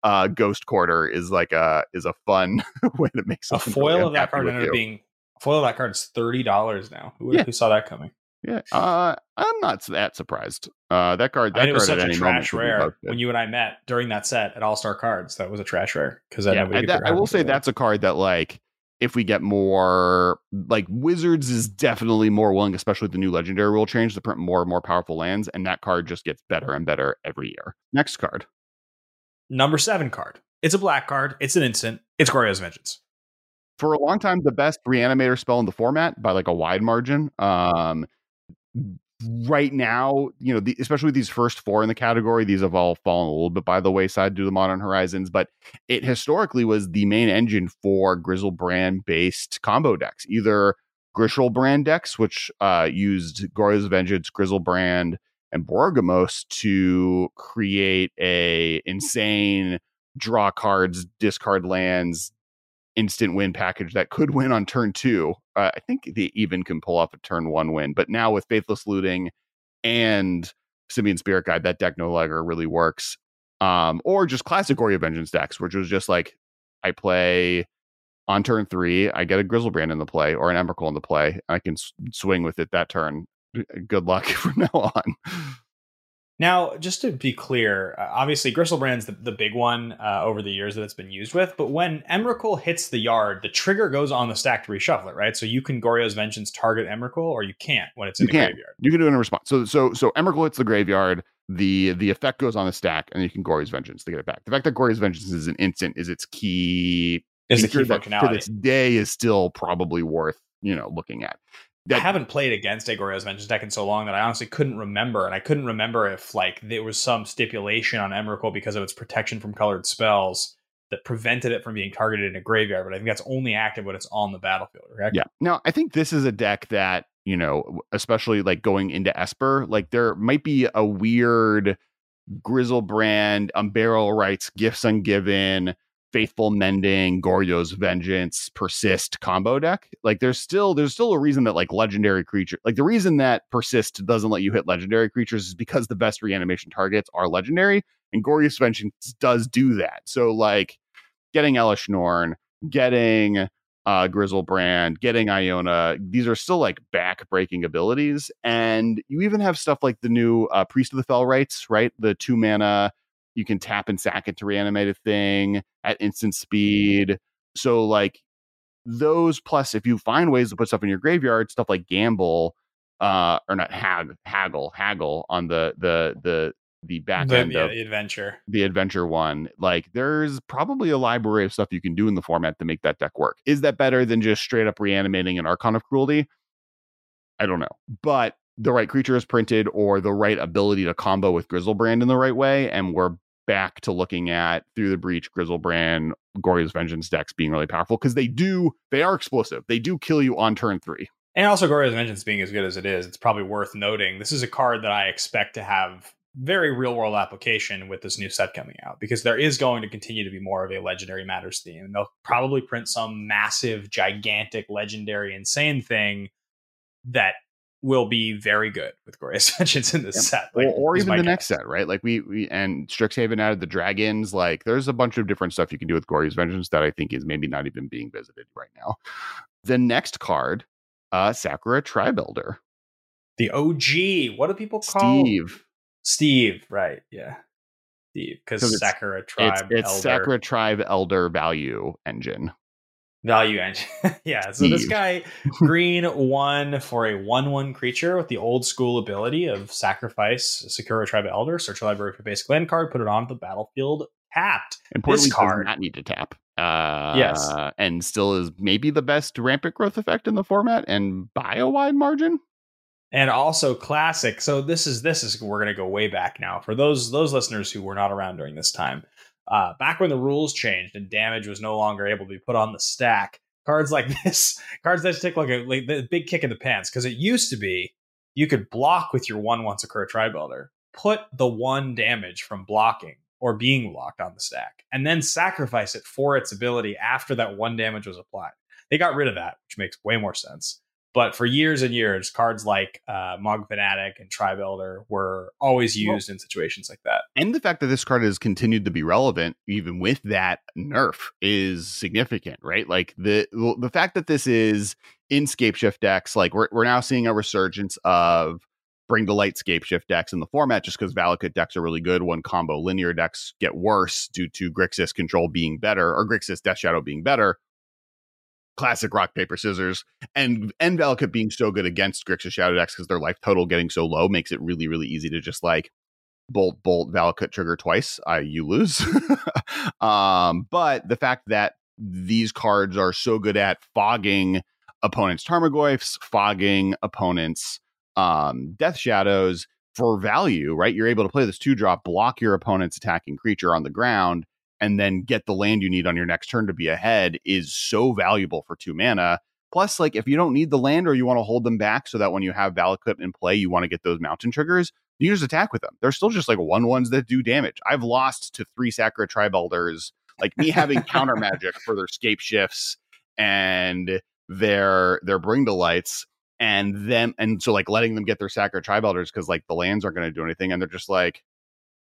uh, ghost quarter is like a is a fun way to make something. A foil really of that card ended up being foil of that card is thirty dollars now. Who, yeah. who saw that coming? Yeah, uh, I'm not that surprised. Uh, that card, that I mean, card it was such a trash rare when you and I met during that set at All Star Cards. That was a trash rare because yeah, I, that, I will say that's a card that like. If we get more like Wizards is definitely more willing, especially with the new legendary rule change, to print more and more powerful lands. And that card just gets better and better every year. Next card. Number seven card. It's a black card. It's an instant. It's Goryo's Vengeance. For a long time, the best reanimator spell in the format by like a wide margin. Um, right now, you know, the, especially these first four in the category, these have all fallen a little bit by the wayside due to Modern Horizons, but it historically was the main engine for Griselbrand based combo decks, either Griselbrand decks, which uh used Goryo's Vengeance, Griselbrand, and Borgamos to create a insane draw cards, discard lands, instant win package that could win on turn two. Uh, I think they even can pull off a turn one win, but now with Faithless Looting and Simian Spirit Guide, that deck no longer really works. Um, or just classic Goryo's Vengeance decks, which was just like I play on turn three, I get a Griselbrand in the play or an Emrakul in the play, I can s- swing with it that turn. Good luck from now on. Now, just to be clear, uh, obviously Griselbrand's the, the big one uh, over the years that it's been used with. But when Emrakul hits the yard, the trigger goes on the stack to reshuffle it, right? So you can Goryo's Vengeance target Emrakul, or you can't when it's in you the can. graveyard. You can do it in response. So, so, so Emrakul hits the graveyard. The the effect goes on the stack, and you can Goryo's Vengeance to get it back. The fact that Goryo's Vengeance is an instant is its key. Is the key functionality to this day is still probably worth you know looking at. That, I haven't played against a Goryo's Vengeance deck in so long that I honestly couldn't remember. And I couldn't remember if like there was some stipulation on Emrakul because of its protection from colored spells that prevented it from being targeted in a graveyard. But I think that's only active when it's on the battlefield. Correct? Yeah. Now, I think this is a deck that, you know, especially like going into Esper, like there might be a weird Griselbrand, Unburial Rites, Gifts Ungiven, Faithful Mending, Goryo's Vengeance, Persist combo deck. Like there's still there's still a reason that like legendary creature, like the reason that Persist doesn't let you hit legendary creatures is because the best reanimation targets are legendary, and Goryo's Vengeance does do that. So like getting Elesh Norn, getting uh Griselbrand, getting Iona, these are still like back-breaking abilities. And you even have stuff like the new uh, Priest of the Fell Rites, right? The two mana, you can tap and sack it to reanimate a thing at instant speed. So like those, plus if you find ways to put stuff in your graveyard, stuff like gamble, uh, or not hag, haggle, haggle on the the the the back the, end yeah, of the adventure, the adventure one. Like there's probably a library of stuff you can do in the format to make that deck work. Is that better than just straight up reanimating an Archon of Cruelty? I don't know, but the right creature is printed, or the right ability to combo with Griselbrand in the right way, and we're back to looking at Through the Breach, Griselbrand, Goryo's Vengeance decks being really powerful because they do, they are explosive. They do kill you on turn three. And also Goryo's Vengeance being as good as it is, it's probably worth noting this is a card that I expect to have very real world application with this new set coming out, because there is going to continue to be more of a Legendary Matters theme, and they'll probably print some massive, gigantic, legendary, insane thing that will be very good with Goryo's Vengeance in this yeah. set. Like, or or even the guess. next set, right? Like we, we and Strixhaven added the dragons. Like there's a bunch of different stuff you can do with Goryo's Vengeance that I think is maybe not even being visited right now. The next card, uh, Sakura Tribe Elder. The O G. What do people call Steve? Steve, right. Yeah. because Sakura Tribe it's, it's Elder. Sakura Tribe Elder value engine. Value engine. Yeah, so Eve. This guy, green one for a one one creature with the old school ability of sacrifice Sakura Tribe Elder, search your library for basic land card, put it on the battlefield, tapped. Importantly, this card does not need to tap. Uh, yes. And still is maybe the best rampant growth effect in the format and by a wide margin. And also classic. So this is this is we're going to go way back now for those those listeners who were not around during this time. Uh, back when the rules changed and damage was no longer able to be put on the stack, cards like this, cards that take like a like the big kick in the pants, because it used to be you could block with your one once occur tribe elder, put the one damage from blocking or being blocked on the stack, and then sacrifice it for its ability after that one damage was applied. They got rid of that, which makes way more sense. But for years and years, cards like uh, Mog Fanatic and Tribe Elder were always used well, in situations like that. And the fact that this card has continued to be relevant, even with that nerf, is significant, right? Like the the fact that this is in Scapeshift decks, like we're we're now seeing a resurgence of Bring to Light Scapeshift decks in the format, just because Valakut decks are really good when combo linear decks get worse due to Grixis Control being better, or Grixis Death Shadow being better. Classic rock, paper, scissors, and and Valakut being so good against Grixis Shadow decks because their life total getting so low makes it really, really easy to just like bolt, bolt, Valakut trigger twice. I, you lose. um, but the fact that these cards are so good at fogging opponents' Tarmogoyfs, fogging opponents' um, Death Shadows for value, right? You're able to play this two drop, block your opponent's attacking creature on the ground, and then get the land you need on your next turn to be ahead is so valuable for two mana. Plus, like if you don't need the land or you want to hold them back so that when you have Valakut in play, you want to get those mountain triggers, you just attack with them. They're still just like one ones that do damage. I've lost to three Sakura Tribe Elders, like me having counter magic for their Scapeshifts and their their Bring to Lights, and them and so like letting them get their Sakura Tribe Elders because like the lands aren't going to do anything, and they're just like,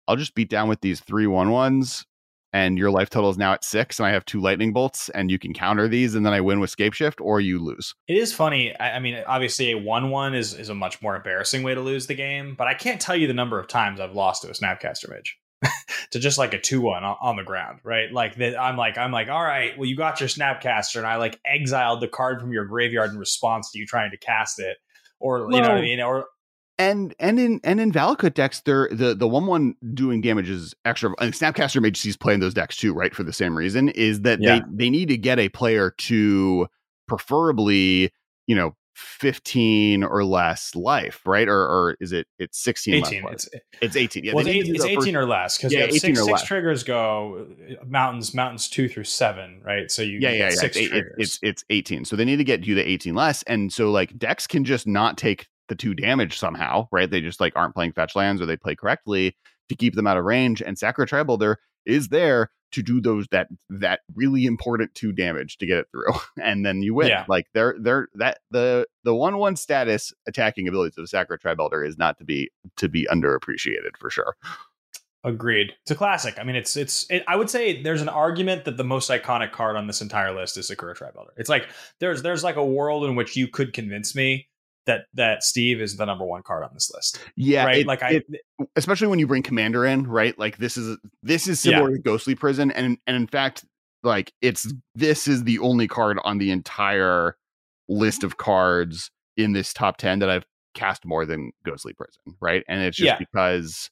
I'll just beat down with these three one ones. And your life total is now at six, and I have two lightning bolts, and you can counter these, and then I win with Scapeshift, or you lose. It is funny. I, I mean, obviously, a one one is, is a much more embarrassing way to lose the game, but I can't tell you the number of times I've lost to a Snapcaster Mage. To just like a two one on, on the ground, right? Like that, I'm like, I'm like, all right, well, you got your Snapcaster, and I like exiled the card from your graveyard in response to you trying to cast it, or Whoa. You know what I mean, or. And and in and in Valakut decks, they're, the the one one doing damage is extra. And Snapcaster Mage sees play in those decks too, right? For the same reason is that yeah. they they need to get a player to preferably you know fifteen or less life, right? Or or is it it's sixteen? eighteen. Less it's, it's eighteen. Yeah, well, it's, eight, it's eighteen or less because yeah, six, six less. Triggers go mountains mountains two through seven, right? So you yeah yeah, yeah six it's, triggers. It, it's it's eighteen. So they need to get you to eighteen less, and so like decks can just not take the two damage somehow, right? They just like aren't playing fetch lands, or they play correctly to keep them out of range, and Sakura Tribe Elder is there to do those that that really important two damage to get it through, and then you win. Yeah. Like they're they're that the the one one status attacking abilities of Sakura Tribe Elder is not to be to be underappreciated for sure. Agreed. It's a classic. I mean, it's it's. It, I would say there's an argument that the most iconic card on this entire list is Sakura Tribe Elder. It's like there's there's like a world in which you could convince me that that Steve is the number one card on this list. Yeah. Right. It, like I, it, especially when you bring Commander in, right? Like this is, this is similar yeah. to Ghostly Prison. And, and in fact, like it's, this is the only card on the entire list of cards in this top ten that I've cast more than Ghostly Prison. Right. And it's just yeah. because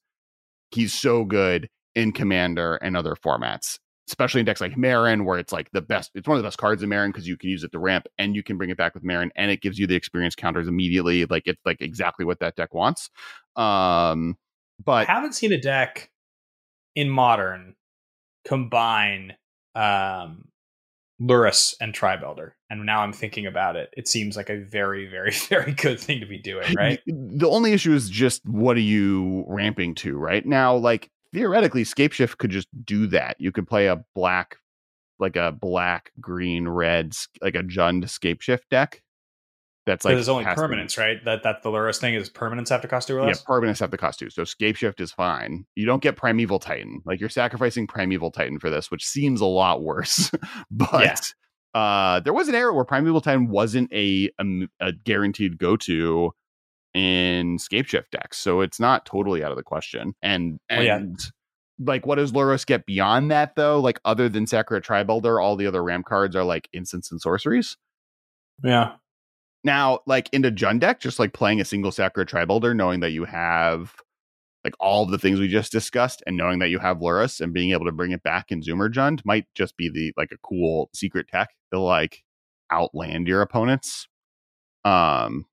he's so good in Commander and other formats, especially in decks like Merrin, where it's like the best, it's one of the best cards in Merrin because you can use it to ramp and you can bring it back with Merrin, and it gives you the experience counters immediately. Like it's like exactly what that deck wants. Um, but I haven't seen a deck in Modern combine um, Lurrus and Tribe Elder. And now I'm thinking about it. It seems like a very, very, very good thing to be doing, right? The only issue is just what are you ramping to right now? Like, theoretically, Scapeshift could just do that. You could play a black, like a black, green, red, like a Jund Scapeshift deck. That's like there's only permanence, to... right? That that's the Lurrus thing is permanence have to cost two or less. Yeah, permanence have to cost two. So Scapeshift is fine. You don't get Primeval Titan. Like you're sacrificing Primeval Titan for this, which seems a lot worse. But yeah. uh, there was an era where Primeval Titan wasn't a a, a guaranteed go to in Scapeshift decks, so it's not totally out of the question. And and well, yeah. like, what does Lurrus get beyond that, though? Like, other than Sakura Tribe Elder, all the other ramp cards are, like, instants and sorceries. Yeah. Now, like, into Jund deck, just, like, playing a single Sakura Tribe Elder, knowing that you have, like, all of the things we just discussed, and knowing that you have Lurrus, and being able to bring it back in Zoomer Jund might just be, the like, a cool secret tech to, like, outland your opponents. Um,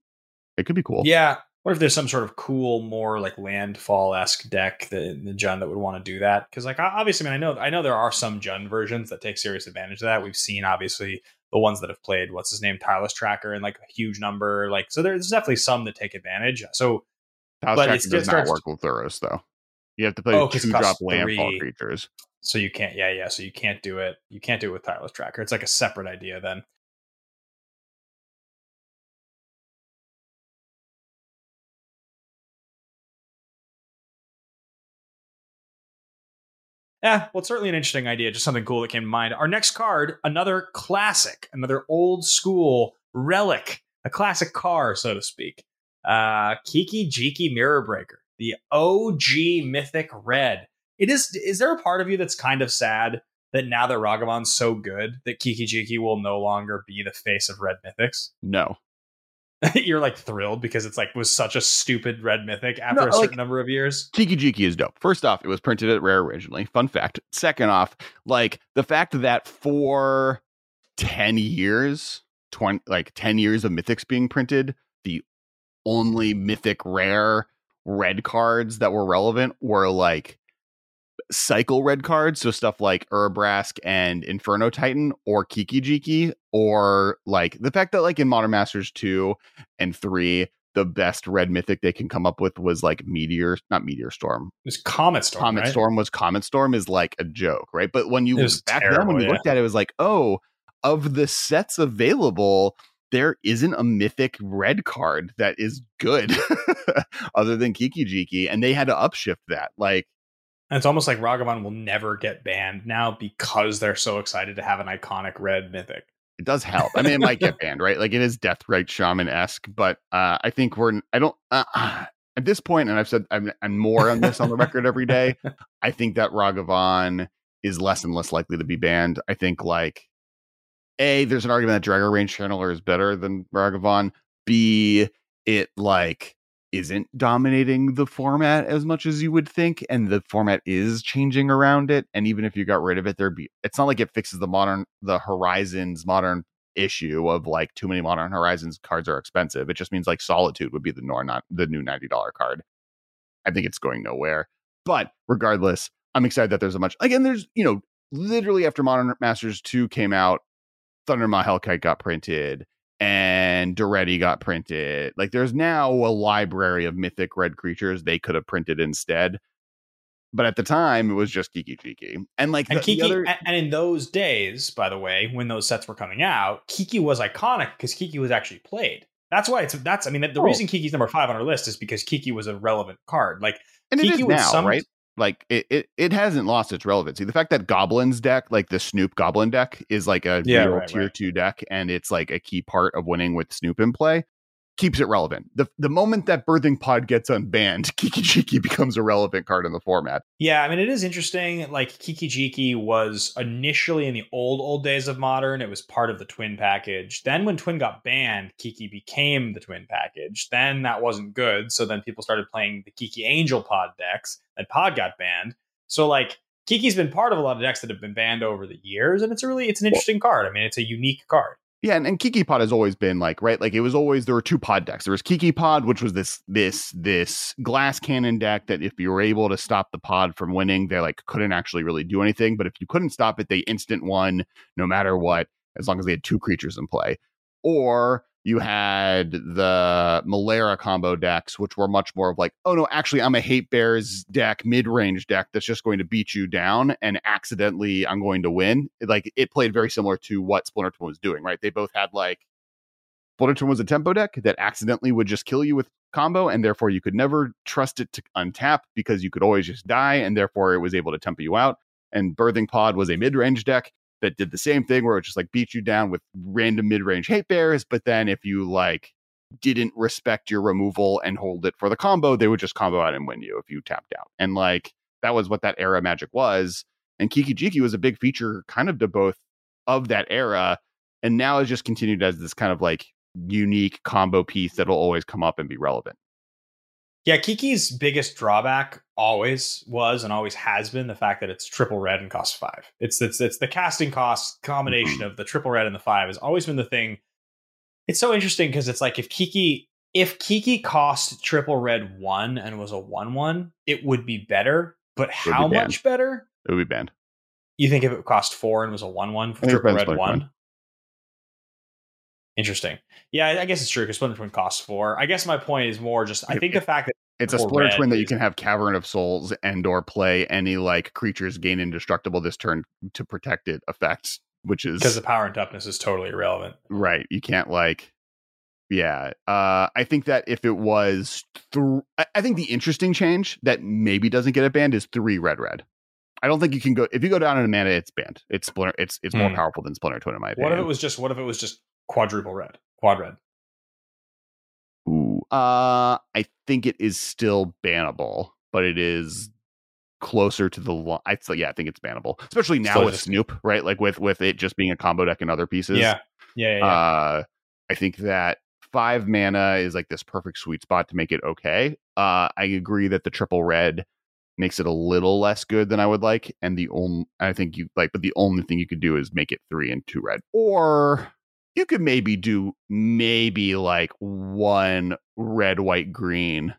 it could be cool. Yeah. What if there's some sort of cool, more like landfall-esque deck that the Jund that would want to do that? Because, like, obviously, I mean, I know, I know there are some Jund versions that take serious advantage of that. We've seen, obviously, the ones that have played what's his name, Tireless Tracker, and like a huge number. Like, so there's definitely some that take advantage. So, Tireless but Tracker does not work with Lurrus, though. You have to play oh, two drop landfall three. creatures, so you can't. Yeah, yeah. So you can't do it. You can't do it with Tireless Tracker. It's like a separate idea then. Yeah, well, it's certainly an interesting idea. Just something cool that came to mind. Our next card, another classic, another old school relic, a classic car, so to speak. Uh, Kiki Jiki Mirror Breaker, the O G Mythic Red. It is. Is there a part of you that's kind of sad that now that Ragavan's so good that Kiki Jiki will no longer be the face of Red Mythics? No. You're like thrilled because it's like was such a stupid Red Mythic after no, a certain like, number of years. Kiki Jiki is dope. First off, it was printed at Rare originally. Fun fact. Second off, like the fact that for ten years, twenty, like ten years of Mythics being printed, the only Mythic Rare red cards that were relevant were like cycle red cards. So stuff like Urabrask and Inferno Titan or Kiki Jiki, or like the fact that like in Modern Masters two and three, the best red mythic they can come up with was like Meteor, not Meteor Storm. It was Comet Storm. Comet right? Storm was Comet Storm is like a joke, right? But when you back terrible, then when you yeah. looked at it, it was like, oh, of the sets available, there isn't a mythic red card that is good other than Kiki Jiki. And they had to upshift that. Like, and it's almost like Ragavan will never get banned now because they're so excited to have an iconic red mythic. It does help. I mean, it might get banned, right? Like it is Deathrite Shaman-esque, but uh, I think we're, I don't, uh, at this point, and I've said, I'm, I'm more on this on the record every day. I think that Ragavan is less and less likely to be banned. I think like, A, there's an argument that Dragon Range Channeler is better than Ragavan. B, it like, isn't dominating the format as much as you would think, and the format is changing around it, and even if you got rid of it, there'd be, it's not like it fixes the modern the Horizons modern issue of like too many Modern Horizons cards are expensive. It just means like Solitude would be the nor not the new ninety dollar card. I think it's going nowhere, but regardless, I'm excited that there's a much again there's you know literally after Modern Masters two came out, Thunder Ma Hellkite got printed and Doretti got printed. Like there's now a library of mythic red creatures they could have printed instead, but at the time it was just Kiki Jiki and like and the, Kiki the other... and in those days, by the way, when those sets were coming out, Kiki was iconic because Kiki was actually played. That's why it's that's I mean the oh. reason Kiki's number five on our list is because Kiki was a relevant card. Like and Kiki it is now some... right like it, it it hasn't lost its relevancy. The fact that Goblin's deck, like the Snoop Goblin deck, is like a yeah, real right, tier right. two deck, and it's like a key part of winning with Snoop in play, keeps it relevant. The the moment that Birthing Pod gets unbanned, Kiki Jiki becomes a relevant card in the format. Yeah, I mean, it is interesting. Like Kiki Jiki was initially in the old, old days of Modern. It was part of the Twin package. Then when Twin got banned, Kiki became the Twin package. Then that wasn't good. So then people started playing the Kiki Angel Pod decks, and Pod got banned. So like Kiki's been part of a lot of decks that have been banned over the years. And it's a really, it's an interesting card. I mean, it's a unique card. Yeah, and, and Kiki Pod has always been like, right? Like it was always, there were two pod decks. There was Kiki Pod, which was this this this glass cannon deck that if you were able to stop the pod from winning, they like couldn't actually really do anything. But if you couldn't stop it, they instant won no matter what, as long as they had two creatures in play. Or you had the Malera combo decks, which were much more of like, oh no, actually I'm a Hate Bears deck, mid-range deck that's just going to beat you down and accidentally I'm going to win. Like it played very similar to what Splinter Twin was doing, right? They both had like, Splinter Twin was a tempo deck that accidentally would just kill you with combo, and therefore you could never trust it to untap because you could always just die, and therefore it was able to tempo you out. And Birthing Pod was a mid-range deck that did the same thing where it just like beat you down with random mid-range Hate Bears. But then if you like didn't respect your removal and hold it for the combo, they would just combo out and win you if you tapped out. And like that was what that era of Magic was. And Kiki Jiki was a big feature kind of to both of that era. And now it's just continued as this kind of like unique combo piece that'll always come up and be relevant. Yeah, Kiki's biggest drawback always was and always has been the fact that it's triple red and costs five. It's it's, it's the casting cost combination of the triple red and the five has always been the thing. It's so interesting because it's like if Kiki if Kiki cost triple red one and was a one one, it would be better. But how be much better? It would be banned. You think if it cost four and was a one one for triple red one? Interesting. Yeah, I guess it's true because Splinter Twin costs four. I guess my point is more just I think the fact that it's a Splinter Twin that you can have Cavern of Souls and or play any like creatures gain indestructible this turn to protect it effects, which is because the power and toughness is totally irrelevant. Right. You can't like. Yeah, uh, I think that if it was th- I think the interesting change that maybe doesn't get it banned is three red red. I don't think you can go if you go down in a mana, it's banned. It's splinter. It's it's mm. more powerful than Splinter Twin in my opinion. What if it was just what if it was just quadruple red, quad red? Ooh, uh, I think it is still bannable, but it is closer to the. Lo- I so yeah, I think it's bannable, especially now so with Snoop, right? Like with with it just being a combo deck and other pieces. Yeah, yeah, yeah. yeah. Uh, I think that. Five mana is like this perfect sweet spot to make it okay. Uh, I agree that the triple red makes it a little less good than I would like, and the only I think you like, but the only thing you could do is make it three and two red, or you could maybe do maybe like one red white green,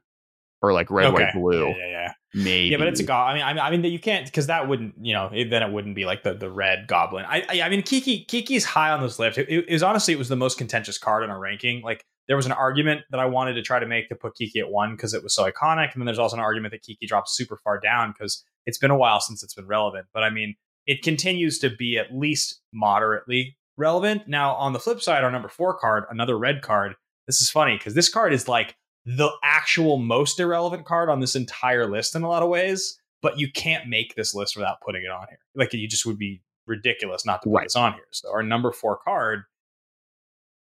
or like red okay. white blue. Yeah, yeah, yeah. Maybe. Yeah, but it's a goblin. I mean, I mean that you can't because that wouldn't, you know, it, then it wouldn't be like the, the red goblin. I, I I mean, Kiki Kiki's high on this list. It, it was honestly it was the most contentious card in our ranking. Like there was an argument that I wanted to try to make to put Kiki at one because it was so iconic, and then there's also an argument that Kiki drops super far down because it's been a while since it's been relevant. But I mean, it continues to be at least moderately relevant. Now on the flip side, our number four card, another red card. This is funny because this card is like. The actual most irrelevant card on this entire list in a lot of ways, but you can't make this list without putting it on here. Like you just would be ridiculous not to put right. this on here. So our number four card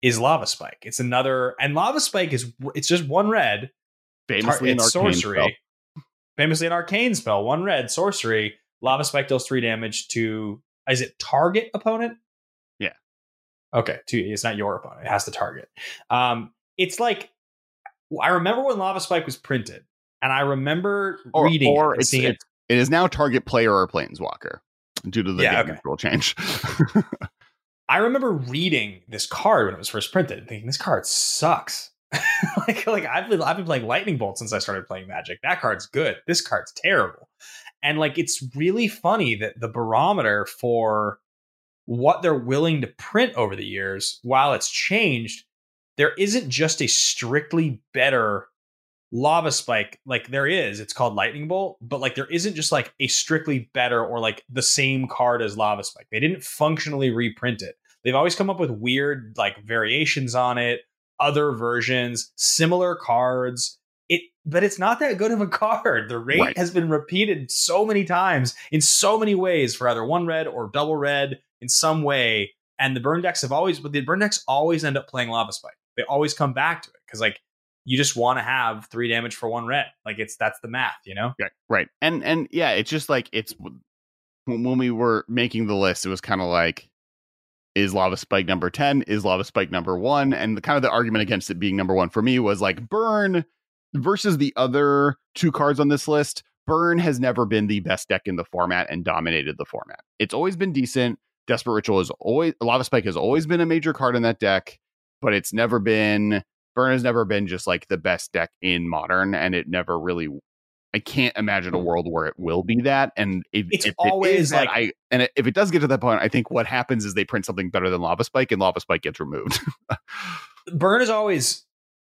is Lava Spike. It's another, and Lava Spike is it's just one red, famously tar- an sorcery, spell. famously an arcane spell, one red sorcery. Lava Spike deals three damage to is it target opponent? Yeah. Okay, to, it's not your opponent. It has to target. Um, it's like. I remember when Lava Spike was printed, and I remember or, reading or it. It's, seeing it's, it. It is now target player or planeswalker due to the yeah, game okay. rule change. I remember reading this card when it was first printed and thinking, this card sucks. like, like I've been, I've been playing Lightning Bolt since I started playing Magic. That card's good. This card's terrible. And like, it's really funny that the barometer for what they're willing to print over the years, while it's changed, there isn't just a strictly better Lava Spike like there is. It's called Lightning Bolt, but like there isn't just like a strictly better or like the same card as Lava Spike. They didn't functionally reprint it. They've always come up with weird like variations on it, other versions, similar cards. It, but it's not that good of a card. The rate right. has been repeated so many times in so many ways for either one red or double red in some way. And the burn decks have always, but the burn decks always end up playing Lava Spike. They always come back to it because, like, you just want to have three damage for one red. Like, it's that's the math, you know? Yeah, right. And and yeah, it's just like it's when we were making the list, it was kind of like, is Lava Spike number ten? Is Lava Spike number one? And the kind of the argument against it being number one for me was like burn versus the other two cards on this list. Burn has never been the best deck in the format and dominated the format. It's always been decent. Desperate Ritual is always Lava Spike has always been a major card in that deck. But it's never been, Burn has never been just like the best deck in Modern, and it never really, I can't imagine a world where it will be that. And if, it's if always it is like, that, I, and if it does get to that point, I think what happens is they print something better than Lava Spike and Lava Spike gets removed. Burn is always,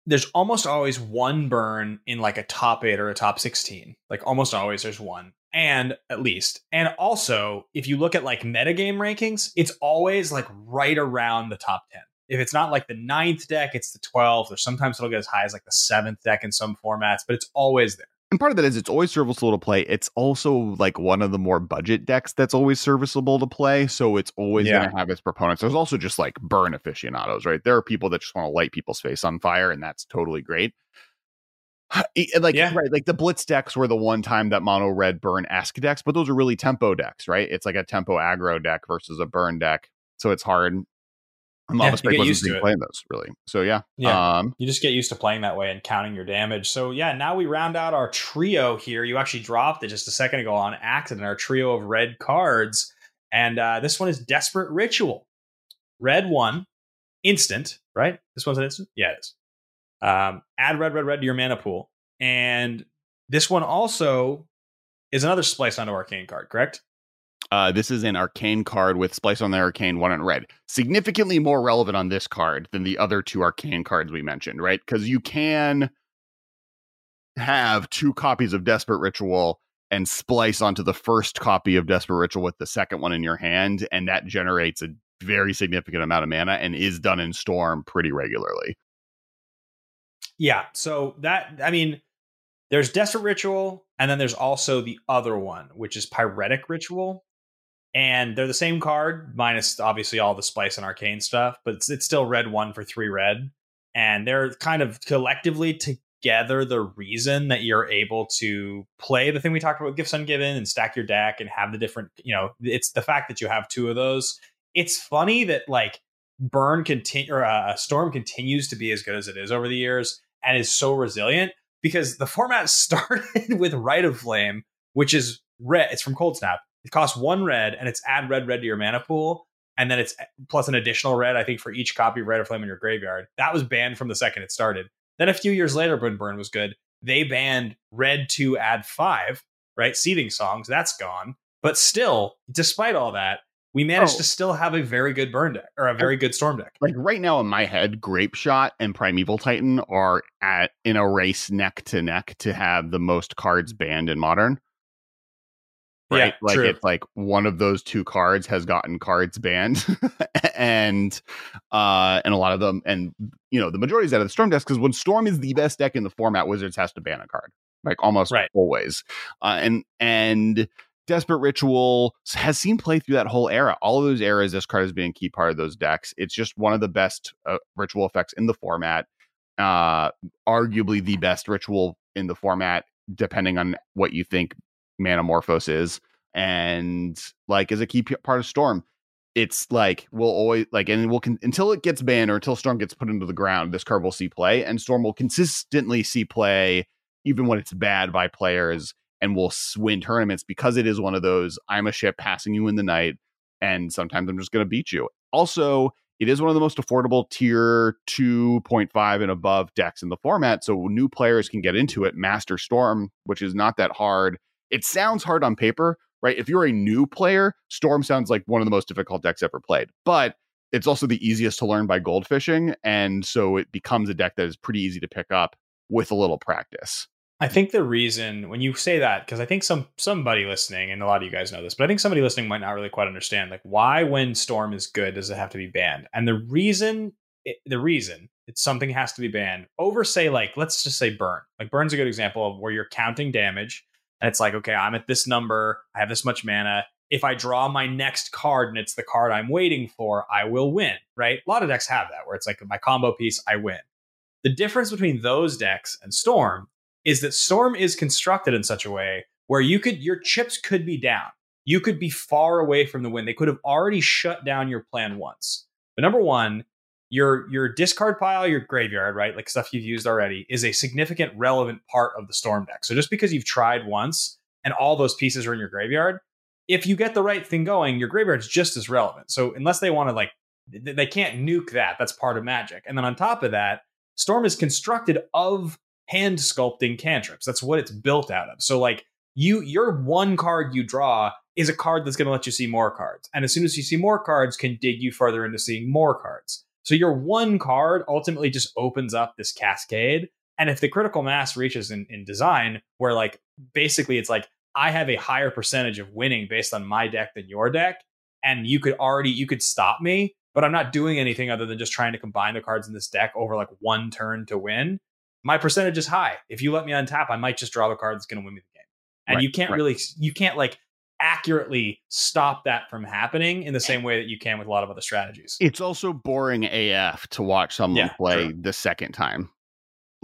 there's almost always one Burn in like a top eight or a top sixteen. Like almost always there's one. And at least, and also if you look at like metagame rankings, it's always like right around the top ten. If it's not like the ninth deck, it's the twelfth, or sometimes it'll get as high as like the seventh deck in some formats, but it's always there. And part of that is it's always serviceable to play. It's also like one of the more budget decks that's always serviceable to play. So it's always yeah. going to have its proponents. There's also just like burn aficionados, right? There are people that just want to light people's face on fire, and that's totally great. Like, yeah. right, like the blitz decks were the one time that mono red burn ask decks, but those are really tempo decks, right? It's like a tempo aggro deck versus a burn deck, so it's hard. And Lava yeah, Spike wasn't playing those, really. So yeah, yeah. Um, you just get used to playing that way and counting your damage. So yeah, now we round out our trio here. You actually dropped it just a second ago on accident, our trio of red cards. And uh, this one is Desperate Ritual. Red one, instant, right? This one's an instant? Yeah, it is. Um, add red, red, red to your mana pool. And this one also is another splice onto arcane card, correct? Uh, this is an arcane card with splice on the arcane, one in red. Significantly more relevant on this card than the other two arcane cards we mentioned, right? Because you can have two copies of Desperate Ritual and splice onto the first copy of Desperate Ritual with the second one in your hand, and that generates a very significant amount of mana and is done in Storm pretty regularly. Yeah, so that, I mean, there's Desperate Ritual, and then there's also the other one, which is Pyretic Ritual. And they're the same card, minus obviously all the splice and arcane stuff, but it's, it's still red one for three red. And they're kind of collectively together the reason that you're able to play the thing we talked about, Gifts Ungiven, and stack your deck and have the different, you know, it's the fact that you have two of those. It's funny that like Burn continue or uh, Storm continues to be as good as it is over the years and is so resilient because the format started with Rite of Flame, which is red. It's from Cold Snap. It costs one red, and it's add red, red to your mana pool, and then it's plus an additional red, I think, for each copy of Rite of Flame in your graveyard. That was banned from the second it started. Then a few years later, when Burn was good, they banned red to add five, right? Seething Songs, that's gone. But still, despite all that, we managed oh. to still have a very good Burn deck, or a very good Storm deck. Like right now in my head, Grape Shot and Primeval Titan are at in a race neck to neck to have the most cards banned in Modern. Right, yeah, like true. It's like one of those two cards has gotten cards banned, and uh, and a lot of them, and you know, the majority is out of the Storm deck because when Storm is the best deck in the format, Wizards has to ban a card, like almost right. always. Uh, and and Desperate Ritual has seen play through that whole era. All of those eras, this card has been a key part of those decks. It's just one of the best uh, ritual effects in the format, uh, arguably the best ritual in the format, depending on what you think Manamorphos is, and like is a key p- part of Storm. It's like we'll always like, and we'll con- until it gets banned or until Storm gets put into the ground, this card will see play, and Storm will consistently see play even when it's bad by players, and will win tournaments because it is one of those I'm a ship passing you in the night, and sometimes I'm just going to beat you. Also, it is one of the most affordable tier two point five and above decks in the format, so new players can get into it, master Storm, which is not that hard. It sounds hard on paper, right? If you're a new player, Storm sounds like one of the most difficult decks ever played, but it's also the easiest to learn by goldfishing. And so it becomes a deck that is pretty easy to pick up with a little practice. I think the reason when you say that, because I think some somebody listening, and a lot of you guys know this, but I think somebody listening might not really quite understand, like, why when Storm is good does it have to be banned? And the reason, it, the reason it's something has to be banned over, say, like, let's just say Burn. Like Burn's a good example of where you're counting damage. And it's like, okay, I'm at this number. I have this much mana. If I draw my next card and it's the card I'm waiting for, I will win, right? A lot of decks have that where it's like my combo piece, I win. The difference between those decks and Storm is that Storm is constructed in such a way where you could, your chips could be down. You could be far away from the win. They could have already shut down your plan once. But number one, your your discard pile, your graveyard, right? Like stuff you've used already is a significant relevant part of the Storm deck. So just because you've tried once and all those pieces are in your graveyard, if you get the right thing going, your graveyard's just as relevant. So unless they want to like, they can't nuke that. That's part of Magic. And then on top of that, Storm is constructed of hand sculpting cantrips. That's what it's built out of. So like you, your one card you draw is a card that's going to let you see more cards. And as soon as you see more cards, can dig you further into seeing more cards. So your one card ultimately just opens up this cascade. And if the critical mass reaches in, in design, where like basically it's like, I have a higher percentage of winning based on my deck than your deck, and you could already, you could stop me, but I'm not doing anything other than just trying to combine the cards in this deck over like one turn to win. My percentage is high. If you let me untap, I might just draw the card that's going to win me the game. And right, you can't right. really, you can't like accurately stop that from happening in the same way that you can with a lot of other strategies. It's also boring A F to watch someone yeah, play true. the second time.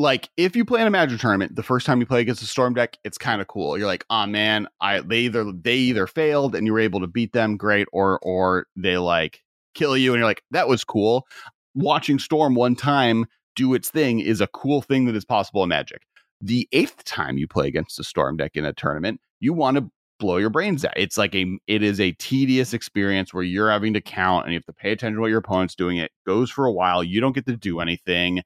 like if you play in a Magic tournament, the first time you play against a Storm deck, it's kind of cool. You're like, oh man, I they either they either failed and you were able to beat them, great, or or they like kill you and you're like, that was cool. Watching Storm one time do its thing is a cool thing that is possible in Magic. The eighth time you play against a Storm deck in a tournament, you want to blow your brains out. It's like a it is a tedious experience where you're having to count and you have to pay attention to what your opponent's doing. It goes for a while. You don't get to do anything.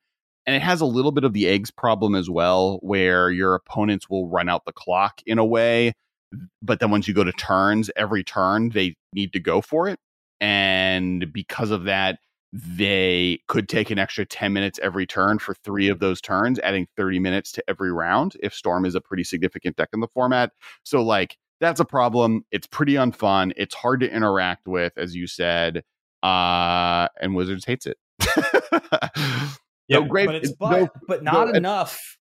And it has a little bit of the eggs problem as well, where your opponents will run out the clock in a way. But then once you go to turns, every turn they need to go for it. And because of that, they could take an extra ten minutes every turn for three of those turns, adding thirty minutes to every round if Storm is a pretty significant deck in the format. So like that's a problem. It's pretty unfun. It's hard to interact with, as you said, uh, and Wizards hates it. Yeah, no, great, but it's but, no, but not no, enough.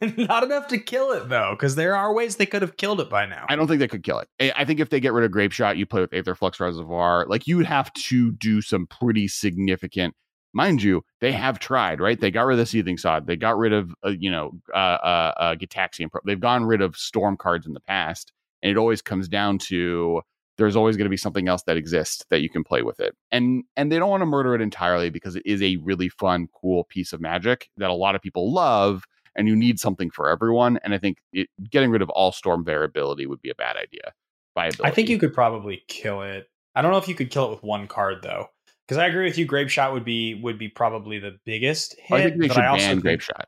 Not enough to kill it, though, because there are ways they could have killed it by now. I don't think they could kill it. I think if they get rid of Grape Shot, you play with Aether Flux Reservoir. Like, you would have to do some pretty significant... Mind you, they have tried, right? They got rid of the Seething Sod. They got rid of, uh, you know, uh, uh, uh, Gitaxian Pro. They've gone rid of Storm cards in the past, and it always comes down to there's always going to be something else that exists that you can play with it. And, and they don't want to murder it entirely because it is a really fun, cool piece of Magic that a lot of people love. And you need something for everyone. And I think it, getting rid of all Storm variability would be a bad idea. Viability. I think you could probably kill it. I don't know if you could kill it with one card, though, because I agree with you. Grape Shot would be would be probably the biggest hit. I think they but should I also ban think... Grape Shot.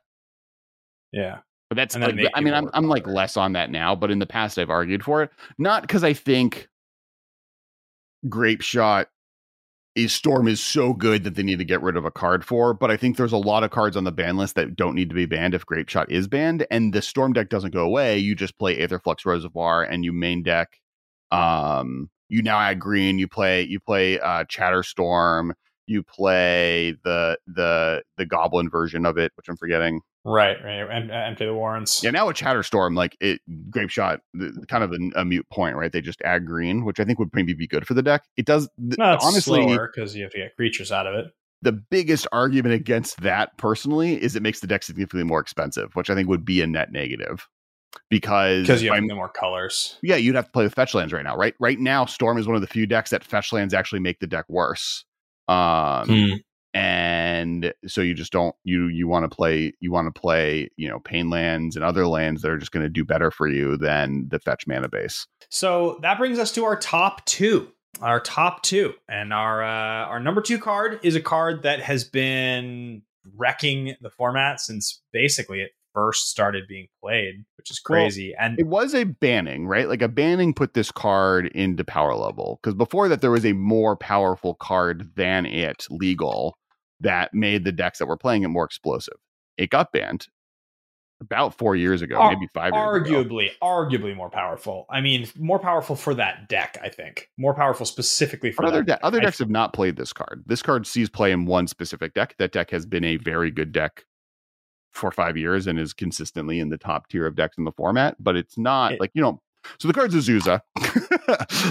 Yeah. But that's like, I mean, I'm, I'm like less on that now. But in the past, I've argued for it, not because I think Grape Shot is Storm is so good that they need to get rid of a card for, but I think there's a lot of cards on the ban list that don't need to be banned if Grape Shot is banned, and the Storm deck doesn't go away. You just play Aether Flux Reservoir and you main deck. Um, you now add green. You play you play uh, Chatterstorm. You play the the the Goblin version of it, which I'm forgetting. Right, right. And empty the Warrens. Yeah, now with Chatterstorm, like it, Grape Shot, the, kind of a, a mute point, right? They just add green, which I think would maybe be good for the deck. It does th- no, it's honestly slower because you have to get creatures out of it. The biggest argument against that, personally, is it makes the deck significantly more expensive, which I think would be a net negative because because you have more colors. Yeah, you'd have to play with fetch lands right now, right? Right now, Storm is one of the few decks that fetch lands actually make the deck worse. Um. Hmm. And so you just don't you you want to play you want to play, you know, pain lands and other lands that are just going to do better for you than the fetch mana base. So that brings us to our top two, our top two. And our uh, our number two card is a card that has been wrecking the format since basically it first started being played, which is crazy. Well, and it was a banning, right? Like a banning put this card into power level because before that, there was a more powerful card than it legal that made the decks that were playing it more explosive. It got banned about four years ago, Ar- maybe five years ago. Arguably, arguably more powerful. I mean, more powerful for that deck, I think. More powerful specifically for other that de- deck. Other decks I have not played this card. This card sees play in one specific deck. That deck has been a very good deck for five years and is consistently in the top tier of decks in the format, but it's not it, like, you know, so the card's Azusa.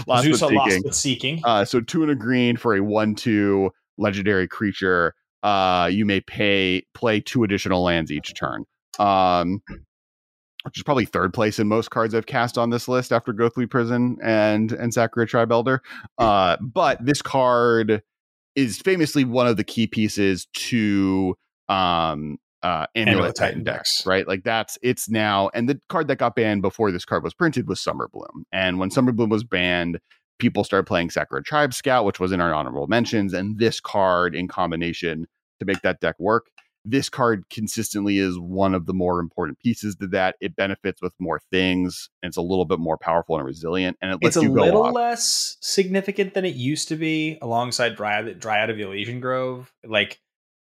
Lost Azusa, but Lost But Seeking. Uh, so two and a green for a one, two legendary creature. Uh you may pay play two additional lands each turn, um which is probably third place in most cards I've cast on this list after Gothly Prison and and Sakura Tribe Elder. Uh but this card is famously one of the key pieces to um uh Amulet Titan decks, right? Like that's it's now, and the card that got banned before this card was printed was Summer Bloom, and when Summer Bloom was banned, people started playing Sakura Tribe Scout, which was in our honorable mentions, and this card in combination to make that deck work. This card consistently is one of the more important pieces to that. It benefits with more things, and it's a little bit more powerful and resilient. And it lets it's you a go little up. Less significant than it used to be, alongside Dryad, Dryad of the Elysian Grove. Like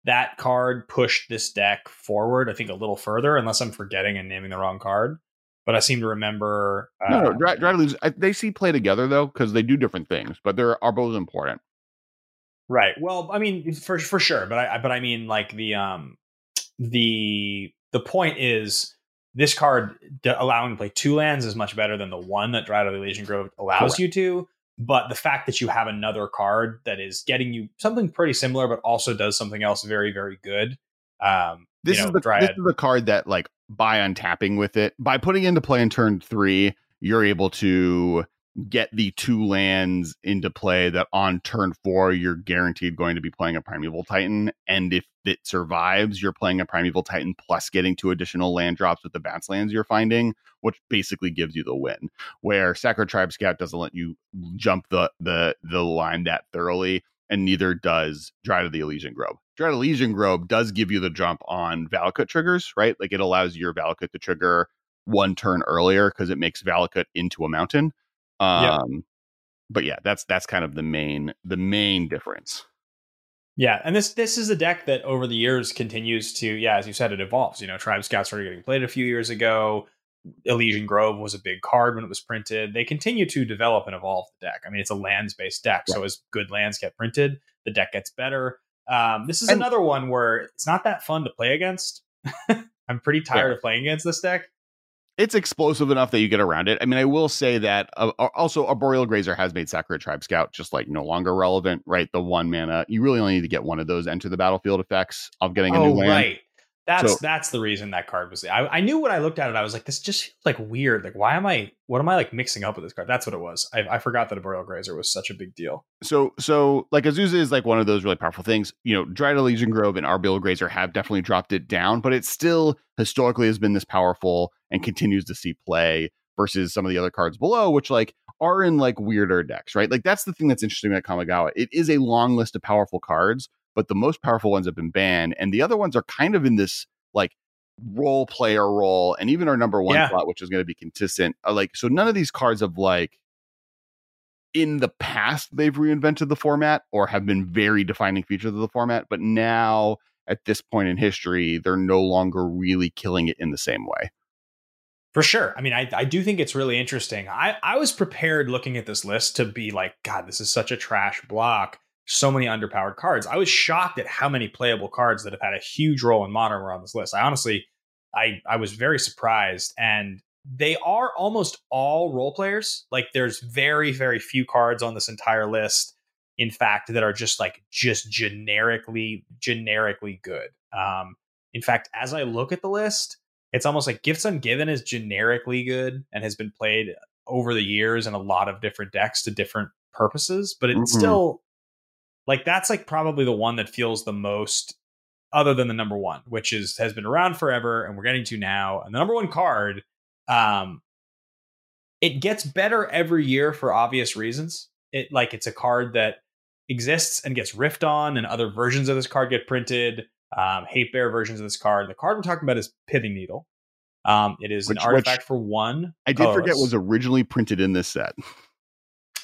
that card pushed this deck forward, I think, a little further, unless I'm forgetting and naming the wrong card. But I seem to remember... Uh, no, no, Dry, Dry Leaves, I, they see play together, though, because they do different things, but they are both important. Right. Well, I mean, for for sure. But I but I mean, like, the um the the point is, this card d- allowing to play two lands is much better than the one that Dryad of the Elysian Grove allows Correct. You to. But the fact that you have another card that is getting you something pretty similar, but also does something else very, very good Um, this, you know, is the, this is the card that, like, by untapping with it, by putting into play in turn three, you're able to get the two lands into play that on turn four, you're guaranteed going to be playing a Primeval Titan. And if it survives, you're playing a Primeval Titan plus getting two additional land drops with the bounce lands you're finding, which basically gives you the win. Where Sakura Tribe Scout doesn't let you jump the the the line that thoroughly, and neither does Dry to the Elysian Grove. Dry to the Elysian Grove does give you the jump on Valakut triggers, right? Like, it allows your Valakut to trigger one turn earlier because it makes Valakut into a mountain. Um, yep. But yeah, that's that's kind of the main the main difference. Yeah, and this this is a deck that over the years continues to, yeah, as you said, it evolves. You know, Tribe Scout started getting played a few years ago. Elysian Grove was a big card when it was printed. They continue to develop and evolve the deck. I mean, it's a lands-based deck, right? So as good lands get printed, the deck gets better. Um, this is and, another one where it's not that fun to play against. I'm pretty tired yeah. of playing against this deck. It's explosive enough that you get around it. I mean, I will say that uh, also Arboreal Grazer has made Sakura Tribe Scout just, like, no longer relevant, right? The one mana, you really only need to get one of those enter the battlefield effects of getting a oh, new land. Right. That's so, that's the reason that card was. I, I knew when I looked at it, I was like, this just feels like weird. Like, why am I? What am I, like, mixing up with this card? That's what it was. I, I forgot that Arboreal Grazer was such a big deal. So so like, Azusa is, like, one of those really powerful things. You know, Dry to Legion Grove and Arboreal Grazer have definitely dropped it down, but it still historically has been this powerful and continues to see play versus some of the other cards below, which, like, are in, like, weirder decks, right? Like, that's the thing that's interesting about Kamigawa. It is a long list of powerful cards, but the most powerful ones have been banned, and the other ones are kind of in this, like, role player role, and even our number one yeah. slot, which is going to be consistent. Are, like, so none of these cards have, like, in the past, they've reinvented the format or have been very defining features of the format, but now at this point in history, they're no longer really killing it in the same way. For sure. I mean, I, I do think it's really interesting. I, I was prepared looking at this list to be like, God, this is such a trash block. So many underpowered cards. I was shocked at how many playable cards that have had a huge role in Modern were on this list. I honestly, I, I was very surprised. And they are almost all role players. Like, there's very, very few cards on this entire list, in fact, that are just like just generically, generically good. Um, in fact, as I look at the list, it's almost like Gifts Ungiven is generically good and has been played over the years in a lot of different decks to different purposes, but it's mm-hmm. still... Like, that's, like, probably the one that feels the most, other than the number one, which is has been around forever and we're getting to now. And the number one card, um, it gets better every year for obvious reasons. It like it's a card that exists and gets riffed on, and other versions of this card get printed. Um, hate bear versions of this card. The card we're talking about is Pithing Needle. Um, it is which, an artifact for one. I did colorless. forget was originally printed in this set.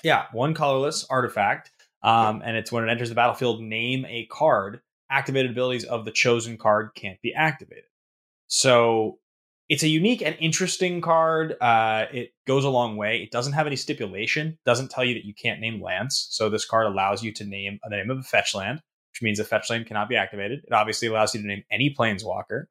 Yeah, one colorless artifact. Um, and it's when it enters the battlefield, name a card. Activated abilities of the chosen card can't be activated. So it's a unique and interesting card. Uh, it goes a long way. It doesn't have any stipulation. Doesn't tell you that you can't name lands. So this card allows you to name the name of a fetch land, which means a fetch land cannot be activated. It obviously allows you to name any planeswalker.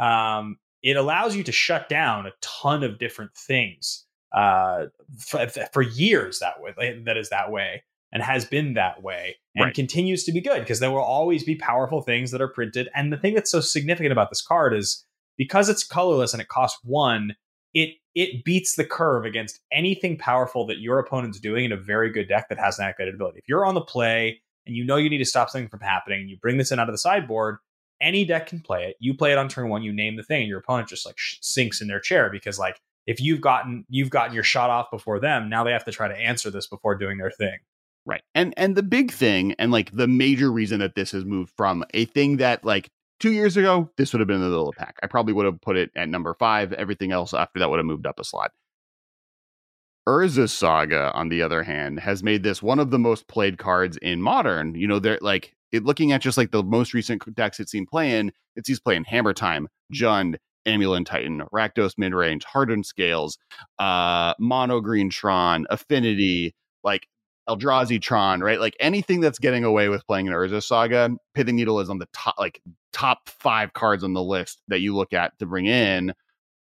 Um, it allows you to shut down a ton of different things uh, for, for years. That way, that is that way. And has been that way and right. continues to be good because there will always be powerful things that are printed. And the thing that's so significant about this card is because it's colorless and it costs one, it it beats the curve against anything powerful that your opponent's doing in a very good deck that has an activated ability. If you're on the play and you know you need to stop something from happening and you bring this in out of the sideboard, any deck can play it. You play it on turn one, you name the thing, and your opponent just like sh- sinks in their chair because like if you've gotten you've gotten your shot off before them, now they have to try to answer this before doing their thing. Right. And and the big thing and like the major reason that this has moved from a thing that like two years ago, this would have been in the middle of the pack. I probably would have put it at number five. Everything else after that would have moved up a slot. Urza's Saga, on the other hand, has made this one of the most played cards in Modern. You know, they're like it, looking at just like the most recent decks it's seen playing. It's he's playing Hammer Time, Jund, Amulon Titan, Rakdos Midrange, Hardened Scales, uh, Mono Green Tron, Affinity, like. Eldrazi Tron, right? Like anything that's getting away with playing an Urza Saga, Pithing Needle is on the top, like top five cards on the list that you look at to bring in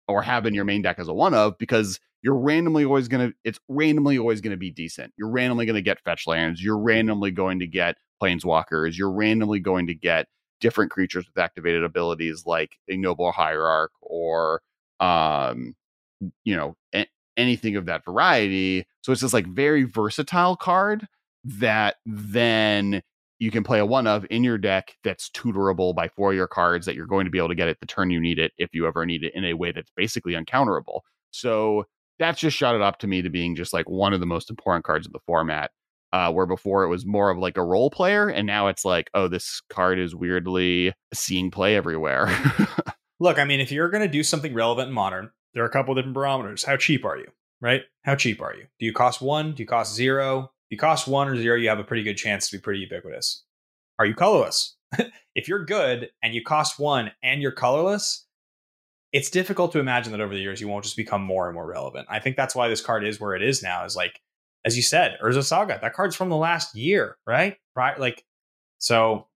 or have in your main deck as a one of, because you're randomly always going to, it's randomly always going to be decent. You're randomly going to get fetch lands. You're randomly going to get planeswalkers. You're randomly going to get different creatures with activated abilities like Ignoble Hierarch or, um, you know, a- anything of that variety. So it's this like very versatile card that then you can play a one of in your deck that's tutorable by four of your cards that you're going to be able to get it the turn you need it, if you ever need it, in a way that's basically uncounterable. So that's just shot it up to me to being just like one of the most important cards of the format, uh, where before it was more of like a role player. And now it's like, oh, this card is weirdly seeing play everywhere. Look, I mean, if you're going to do something relevant and modern, there are a couple of different barometers. How cheap are you, right? How cheap are you? Do you cost one? Do you cost zero? If you cost one or zero, you have a pretty good chance to be pretty ubiquitous. Are you colorless? If you're good and you cost one and you're colorless, it's difficult to imagine that over the years you won't just become more and more relevant. I think that's why this card is where it is now. Is like, as you said, Urza Saga, that card's from the last year, right? Right? Like, so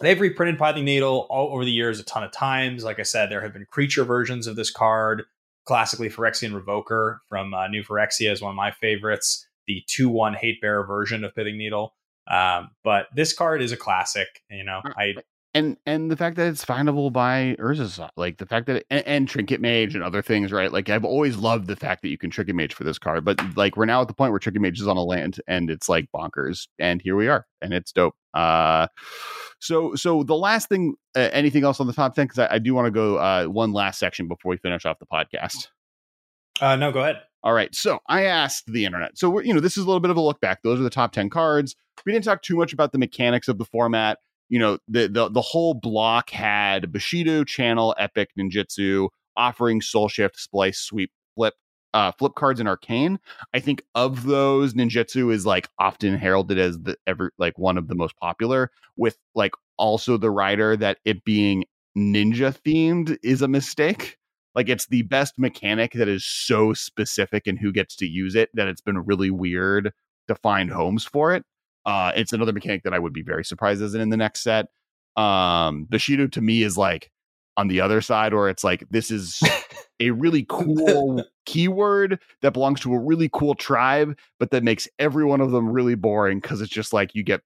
they've reprinted Pithing Needle all over the years a ton of times. Like I said, there have been creature versions of this card. Classically, Phyrexian Revoker from uh, New Phyrexia is one of my favorites. The two one Hatebearer version of Pithing Needle. Um, but this card is a classic, you know. I and and the fact that it's findable by Urza, like the fact that it, and, and Trinket Mage and other things, right? Like I've always loved the fact that you can Trinket Mage for this card, but like we're now at the point where Trinket Mage is on a land and it's like bonkers, and here we are, and it's dope. Uh, so so the last thing, uh, anything else on the top ten? Because I, I do want to go uh, one last section before we finish off the podcast. Uh, no, go ahead. All right. So I asked the internet. So, we're, you know, this is a little bit of a look back. Those are the top ten cards. We didn't talk too much about the mechanics of the format. You know, the the, the whole block had Bushido, Channel, Epic, Ninjutsu, Offering, Soul Shift, Splice, Sweep, Flip, uh, Flip cards, and Arcane. I think of those, Ninjutsu is like often heralded as the ever like one of the most popular, with like also the rider that it being ninja themed is a mistake. Like, it's the best mechanic that is so specific in who gets to use it that it's been really weird to find homes for it. Uh, it's another mechanic that I would be very surprised isn't in the next set. Um, Bushido, to me, is, like, on the other side, where it's like, this is a really cool keyword that belongs to a really cool tribe, but that makes every one of them really boring because it's just, like, you get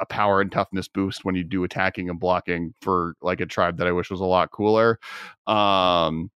a power and toughness boost when you do attacking and blocking for like a tribe that I wish was a lot cooler. Um,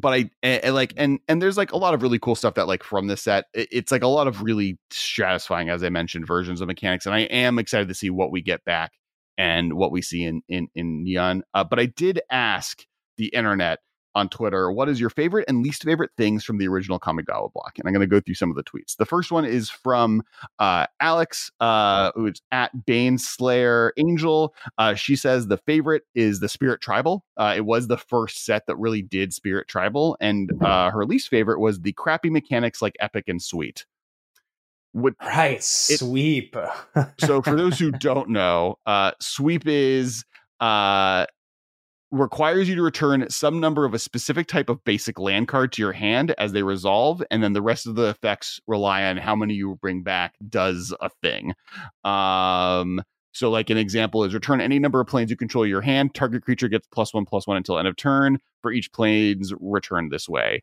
but I, I, I like, and, and there's like a lot of really cool stuff that like from this set, it, it's like a lot of really satisfying, as I mentioned, versions of mechanics. And I am excited to see what we get back and what we see in, in, in Neon. Uh, but I did ask the internet on Twitter, what is your favorite and least favorite things from the original Kamigawa block? And I'm going to go through some of the tweets. The first one is from uh, Alex, uh, who's at Baneslayer Angel. Uh, she says the favorite is the Spirit Tribal. Uh, it was the first set that really did Spirit Tribal. And uh, her least favorite was the crappy mechanics like Epic and Sweep. Would, right, it, Sweep. So for those who don't know, uh, Sweep is... Uh, requires you to return some number of a specific type of basic land card to your hand as they resolve, and then the rest of the effects rely on how many you bring back does a thing. Um, so like an example is return any number of planes you control your hand. Target creature gets plus one plus one until end of turn for each plane's return this way.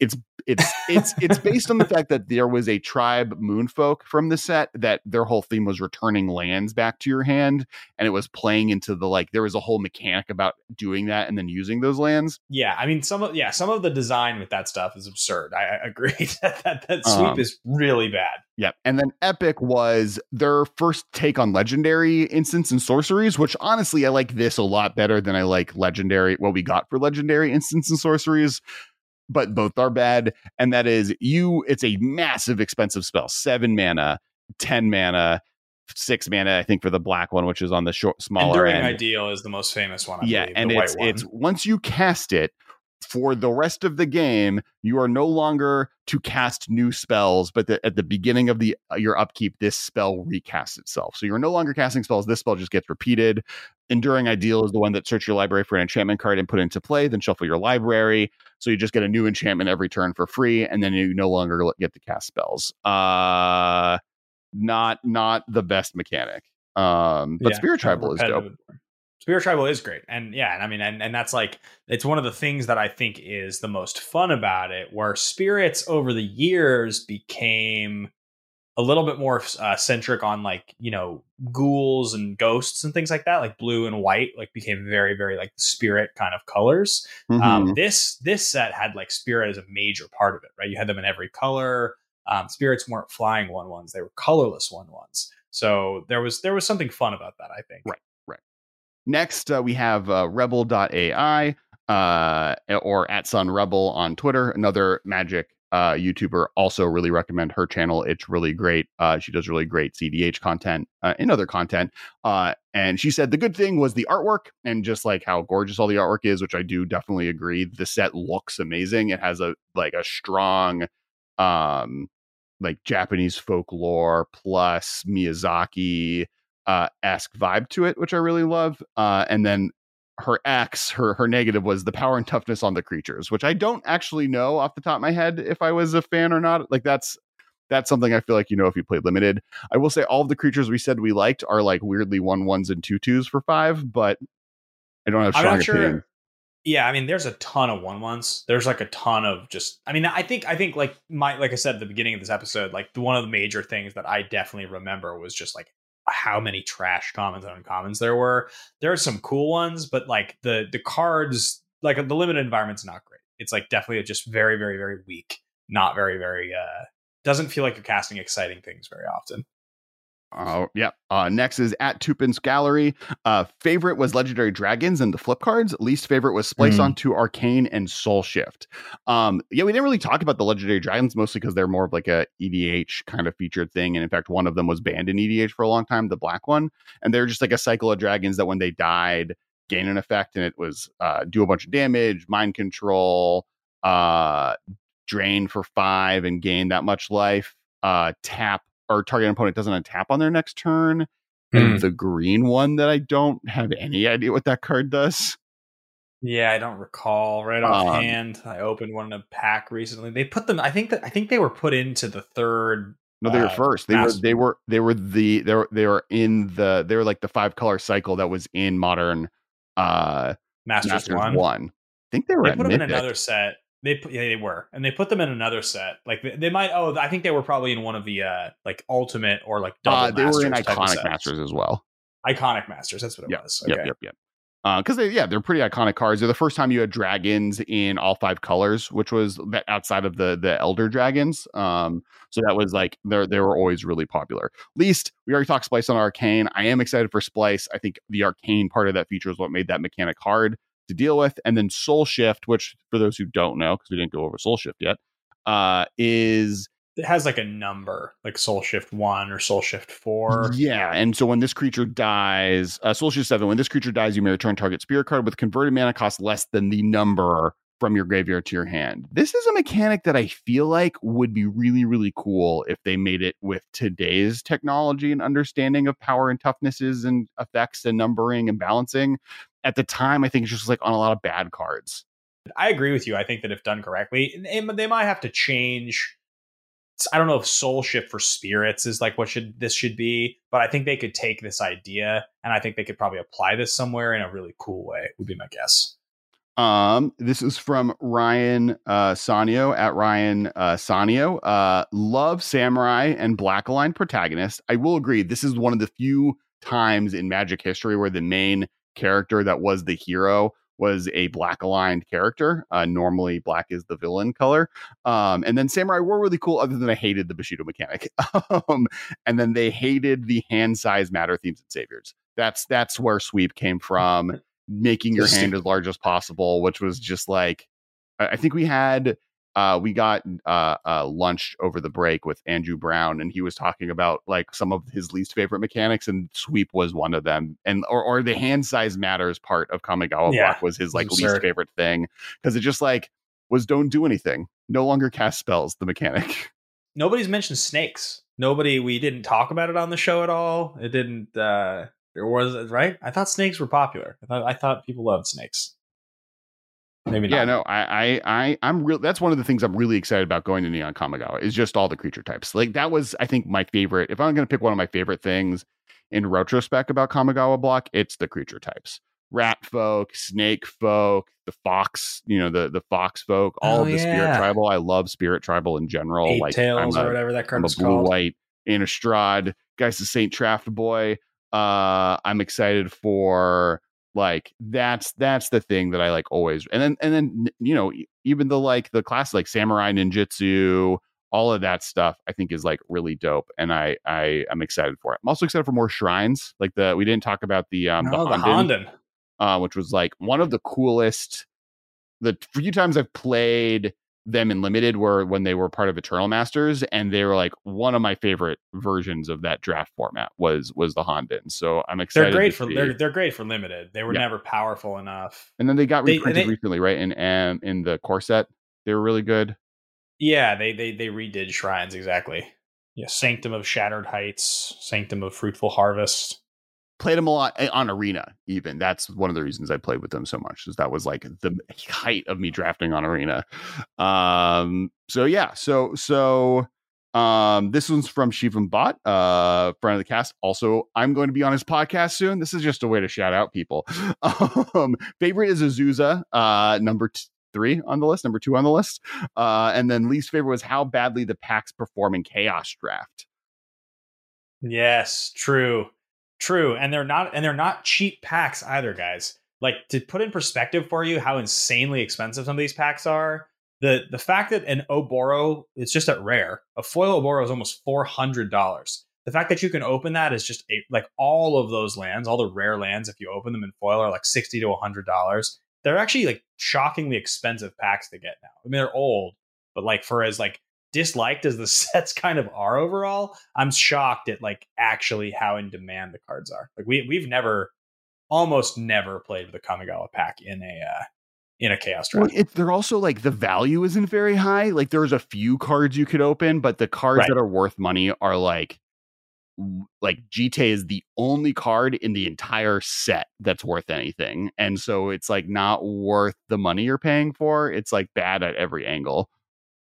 It's it's it's it's based on the fact that there was a tribe, Moonfolk, from the set that their whole theme was returning lands back to your hand, and it was playing into the like there was a whole mechanic about doing that and then using those lands. Yeah, I mean some of yeah some of the design with that stuff is absurd. I, I agree that that, that Sweep um, is really bad. Yeah, and then Epic was their first take on legendary instants and sorceries, which honestly I like this a lot better than I like legendary what we got for legendary instants and sorceries. But both are bad. And that is you. It's a massive expensive spell, seven mana, ten mana, six mana, I think, for the black one, which is on the short, smaller end. Ideal is the most famous one. I yeah. Believe, and the it's, white one. It's once you cast it for the rest of the game, you are no longer to cast new spells. But the, at the beginning of the uh, your upkeep, this spell recasts itself. So you're no longer casting spells. This spell just gets repeated. Enduring Ideal is the one that search your library for an enchantment card and put it into play, then shuffle your library. So you just get a new enchantment every turn for free, and then you no longer get to cast spells. Uh, not not the best mechanic. Um, but yeah, Spirit Tribal is dope. Spirit Tribal is great. And yeah, and I mean, and, and that's like, it's one of the things that I think is the most fun about it, where spirits over the years became a little bit more uh, centric on, like, you know, ghouls and ghosts and things like that. Like blue and white, like, became very, very like spirit kind of colors. Mm-hmm. Um, this this set had like spirit as a major part of it, right? You had them in every color. Um, spirits weren't flying one ones; they were colorless one ones. So there was there was something fun about that, I think. Right, right. Next, uh, we have uh, Rebel dot A I uh, or at Sun Rebel on Twitter. Another Magic Uh, YouTuber, also really recommend her channel. It's really great. Uh, she does really great C D H content uh, and other content. Uh, and she said the good thing was the artwork and just like how gorgeous all the artwork is, which I do definitely agree. The set looks amazing. It has a like a strong, um, like Japanese folklore plus Miyazaki uh, esque vibe to it, which I really love. Uh, and then her X, her her negative was the power and toughness on the creatures, which I don't actually know off the top of my head if I was a fan or not. Like that's that's something I feel like, you know, if you played limited. I will say all of the creatures we said we liked are like weirdly one ones and two twos for five, but I don't have strong sure. opinion. Yeah, I mean, there's a ton of one ones. There's like a ton of just. I mean, I think I think like my like I said at the beginning of this episode, like one of the major things that I definitely remember was just like how many trash commons and uncommons there were. There are some cool ones, but like the the cards, like the limited environment's not great. It's like definitely just very, very, very weak. Not very, very, uh, doesn't feel like you're casting exciting things very often. Oh, uh, yeah. Uh, next is at Tupin's Gallery. Uh, favorite was Legendary Dragons and the flip cards. Least favorite was Splice mm. onto Arcane and Soul Shift. Um, yeah, we didn't really talk about the Legendary Dragons, mostly because they're more of like a E D H kind of featured thing. And in fact, one of them was banned in E D H for a long time, the black one. And they're just like a cycle of dragons that when they died, gain an effect. And it was uh, do a bunch of damage, mind control, uh, drain for five and gain that much life, uh, tap. Our target opponent doesn't untap on their next turn. Mm. And the green one that I don't have any idea what that card does. Yeah, I don't recall right offhand. Um, I opened one in a pack recently. They put them. I think that I think they were put into the third. No, they were uh, first. They were. They were. They were the. They were. They were in the. They were like the five color cycle that was in Modern. Uh, Masters, Masters one. one. I think they were. They at put them in another set. They yeah, they were, and they put them in another set. Like they, they might. Oh, I think they were probably in one of the uh, like ultimate or like double. Uh, they were in Iconic Masters as well. Iconic Masters, that's what it yep. was. Okay. Yep, yep, yep. Because uh, they yeah, they're pretty iconic cards. They're the first time you had dragons in all five colors, which was outside of the the Elder Dragons. Um, so that was like they they were always really popular. Least we already talked Splice on Arcane. I am excited for Splice. I think the Arcane part of that feature is what made that mechanic hard to deal with. And then Soul Shift, which for those who don't know, because we didn't go over Soul Shift yet, uh, is it has like a number, like Soul Shift one or Soul Shift four. Yeah, and so when this creature dies, uh, Soul Shift seven, when this creature dies, you may return target spirit card with converted mana cost less than the number from your graveyard to your hand. This is a mechanic that I feel like would be really, really cool if they made it with today's technology and understanding of power and toughnesses and effects and numbering and balancing. At the time, I think it's just like on a lot of bad cards. I agree with you. I think that if done correctly, they might have to change. I don't know if Soul Shift for spirits is like what should this should be, but I think they could take this idea and I think they could probably apply this somewhere in a really cool way would be my guess. Um, this is from Ryan uh, Sanio at Ryan uh, Sanio. Uh, love Samurai and Black Aligned protagonist. I will agree. This is one of the few times in Magic history where the main character that was the hero was a Black Aligned character. Uh, normally, black is the villain color. Um, and then Samurai were really cool, other than I hated the Bushido mechanic. um, and then they hated the hand size matter themes and saviors. That's that's where Sweep came from. Making your hand as large as possible, which was just like I think we had uh we got uh, uh lunch over the break with Andrew Brown, and he was talking about like some of his least favorite mechanics, and Sweep was one of them, and or, or the hand size matters part of Kamigawa yeah, block was his like least absurd. favorite thing, because it just like was don't do anything, no longer cast spells, the mechanic. Nobody's mentioned snakes. Nobody we didn't talk about it on the show at all. It didn't uh There was right. I thought snakes were popular. I thought I thought people loved snakes. Maybe not. Yeah, no, I, I, I I'm real. That's one of the things I'm really excited about going to Neon Kamigawa is just all the creature types. Like that was, I think, my favorite. If I'm going to pick one of my favorite things in retrospect about Kamigawa block, it's the creature types: rat folk, snake folk, the fox. You know, the the fox folk, all oh, of the yeah. spirit tribal. I love spirit tribal in general. Eight like tails I'm a, or whatever that card I'm is a blue called. White. Innistrad, Geist of Saint Traftboy. Uh, I'm excited for like that's that's the thing that I like always. And then and then you know even the like the classic like Samurai Ninjutsu, all of that stuff I think is like really dope, and I I am excited for it. I'm also excited for more shrines. Like the we didn't talk about the um oh, the Honden, uh, which was like one of the coolest. The few times I've played them in Limited were when they were part of Eternal Masters, and they were like one of my favorite versions of that draft format was was the Honden. So I'm excited. They're great for they're, they're great for Limited. They were yeah. never powerful enough. And then they got they, reprinted they, recently, right? In um, in the core set, they were really good. Yeah, they they they redid shrines exactly. Yeah, Sanctum of Shattered Heights, Sanctum of Fruitful Harvest. Played them a lot on Arena, even. That's one of the reasons I played with them so much, is that was like the height of me drafting on Arena. Um, so yeah, so so um, this one's from Shivan Bot, uh, friend of the cast. Also, I'm going to be on his podcast soon. This is just a way to shout out people. um, favorite is Azusa, uh, number two. three on the list, number two on the list. Uh, and then least favorite was how badly the packs perform in Chaos Draft. Yes, true. True. And they're not and they're not cheap packs either, guys. Like, to put in perspective for you how insanely expensive some of these packs are, the the fact that an Oboro, it's just at rare, a foil Oboro is almost four hundred dollars. The fact that you can open that is just a, like all of those lands, all the rare lands, if you open them in foil, are like sixty to one hundred dollars. They're actually like shockingly expensive packs to get now. I mean, they're old, but like for as like disliked as the sets kind of are overall, I'm shocked at like actually how in demand the cards are. Like we we've never, almost never played with the Kamigawa pack in a uh, in a Chaos Draft. Well, it, they're also like the value isn't very high. Like there's a few cards you could open, but the cards right. that are worth money are like. Like Jite is the only card in the entire set that's worth anything, and so it's like not worth the money you're paying for. It's like bad at every angle.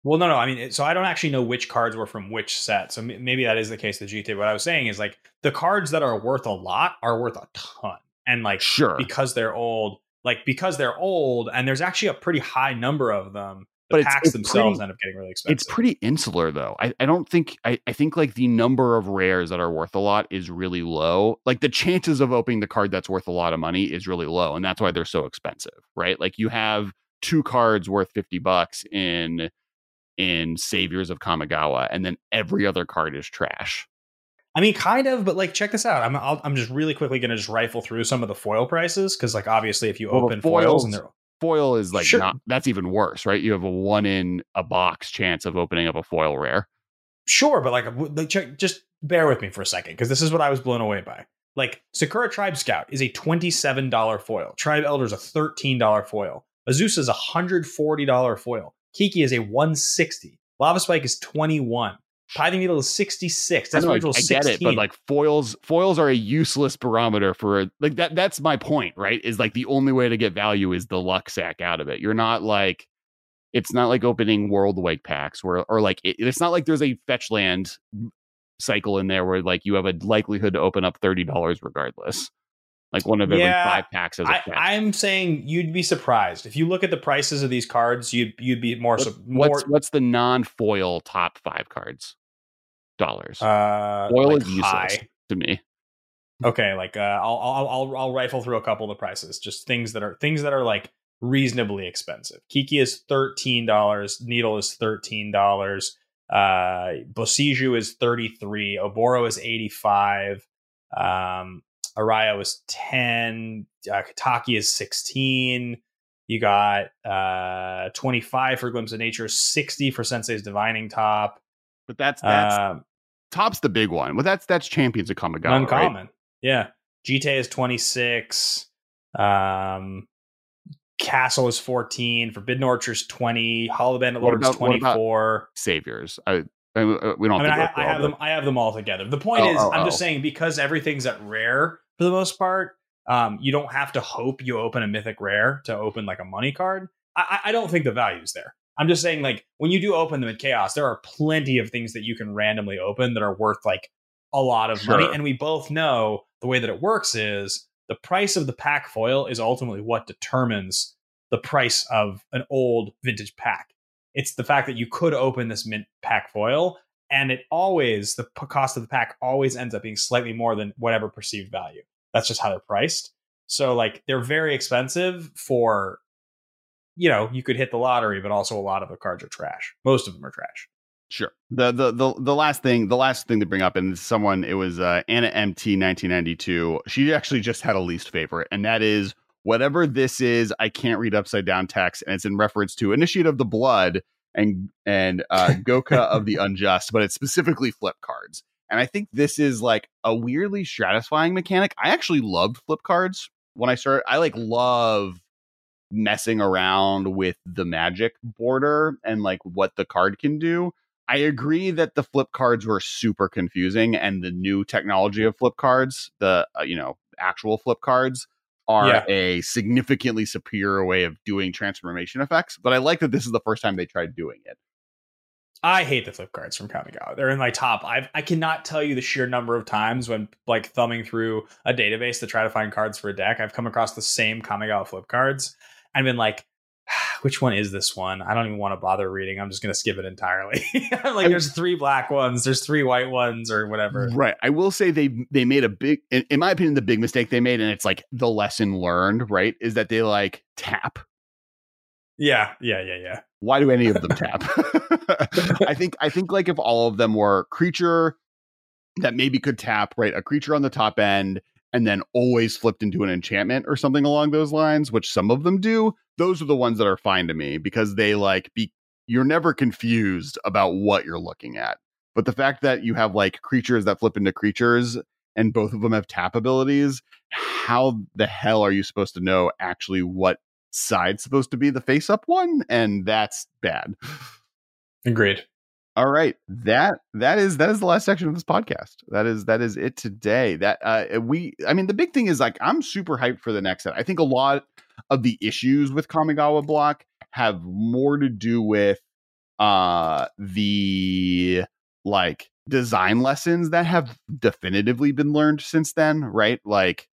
Well, no, no, I mean, so I don't actually know which cards were from which set, so maybe that is the case with Jite. What I was saying is like the cards that are worth a lot are worth a ton, and like sure because they're old, like because they're old, and there's actually a pretty high number of them. The but packs it's, it's themselves pretty, end up getting really expensive. It's pretty insular, though. I, I don't think I, I think like the number of rares that are worth a lot is really low. Like the chances of opening the card that's worth a lot of money is really low. And that's why they're so expensive, right? Like you have two cards worth fifty bucks in in Saviors of Kamigawa, and then every other card is trash. I mean, kind of. But like, check this out. I'm I'll, I'm just really quickly going to just rifle through some of the foil prices, because like obviously if you well, open foils, foils and they're foil is like sure. not that's even worse, right? You have a one in a box chance of opening up a foil rare. Sure, but like just bear with me for a second, because this is what I was blown away by. Like Sakura Tribe Scout is a twenty-seven dollars foil. Tribe Elder is a thirteen dollars foil. Azusa is a one hundred forty dollars foil. Kiki is a one hundred sixty dollars. Lava Spike is twenty-one dollars. Tithing Needle is sixty-six dollars. That's I, know, I, I get it, but like foils, foils are a useless barometer for like that. That's my point, right? Is like the only way to get value is the luck sack out of it. You're not like, it's not like opening World Wake packs where, or like, it, it's not like there's a fetch land cycle in there where like you have a likelihood to open up thirty dollars regardless. Like one of every yeah, five packs as a pack. I, I'm saying you'd be surprised if you look at the prices of these cards. You'd you'd be more. What's su- more, what's, what's the non-foil top five cards? Dollars. Uh, foil like is useless high. To me. Okay, like uh, I'll I'll I'll I'll rifle through a couple of the prices. Just things that are things that are like reasonably expensive. Kiki is thirteen dollars. Needle is thirteen dollars. Uh, Boseiju is thirty-three. Oboro is eighty-five. Um. Araya was ten, uh, Kataki is sixteen, you got uh, twenty-five for Glimpse of Nature, sixty for Sensei's Divining Top. But that's, that's um, Top's the big one. Well, that's that's Champions of Kamigawa, Uncommon, right? Yeah. Jite is twenty-six, um, Castle is fourteen, Forbidden Orchard's twenty, Hollow Bandit Lord is twenty-four. Saviors. I, I mean, we don't. I, mean, I, I have them. I have them all together. The point oh, is, oh, I'm oh. just saying because everything's at rare for the most part. Um, you don't have to hope you open a mythic rare to open like a money card. I, I don't think the value's there. I'm just saying like when you do open them in Chaos, there are plenty of things that you can randomly open that are worth like a lot of sure. money. And we both know the way that it works is the price of the pack foil is ultimately what determines the price of an old vintage pack. It's the fact that you could open this mint pack foil And it always, the cost of the pack always ends up being slightly more than whatever perceived value. That's just how they're priced. So like they're very expensive for, you know, you could hit the lottery, but also a lot of the cards are trash. Most of them are trash. Sure. The the the, the last thing, the last thing to bring up, and someone, it was uh, Anna M T nineteen ninety-two. She actually just had a least favorite, and that is whatever this is. I can't read upside down text, and it's in reference to Initiate of the Blood and and uh, Goka of the Unjust, but it's specifically flip cards. And I think this is like a weirdly stratifying mechanic. I actually loved flip cards when I started. I like love messing around with the Magic border and like what the card can do. I agree that the flip cards were super confusing, and the new technology of flip cards, the uh, you know, actual flip cards are yeah. a significantly superior way of doing transformation effects. But I like that this is the first time they tried doing it. I hate the flip cards from Kamigawa. They're in my top. I've, I cannot tell you the sheer number of times when like thumbing through a database to try to find cards for a deck, I've come across the same Kamigawa flip cards and been like, which one is this one? I don't even want to bother reading. I'm just going to skip it entirely. Like there's three black ones, there's three white ones or whatever. Right. I will say they they made a big, in, in my opinion, the big mistake they made. And it's like the lesson learned, right? Is that they like tap. Yeah, yeah, yeah, yeah. Why do any of them tap? I think I think like if all of them were creature that maybe could tap, right? A creature on the top end and then always flipped into an enchantment or something along those lines, which some of them do. Those are the ones that are fine to me because they like be you're never confused about what you're looking at. But the fact that you have like creatures that flip into creatures and both of them have tap abilities, how the hell are you supposed to know actually what side's supposed to be the face up one? And that's bad. Agreed. All right. That that is that is the last section of this podcast. That is that is it today. That uh, we I mean, the big thing is like I'm super hyped for the next set. I think a lot of the issues with Kamigawa block have more to do with uh, the like design lessons that have definitively been learned since then. Right. Like.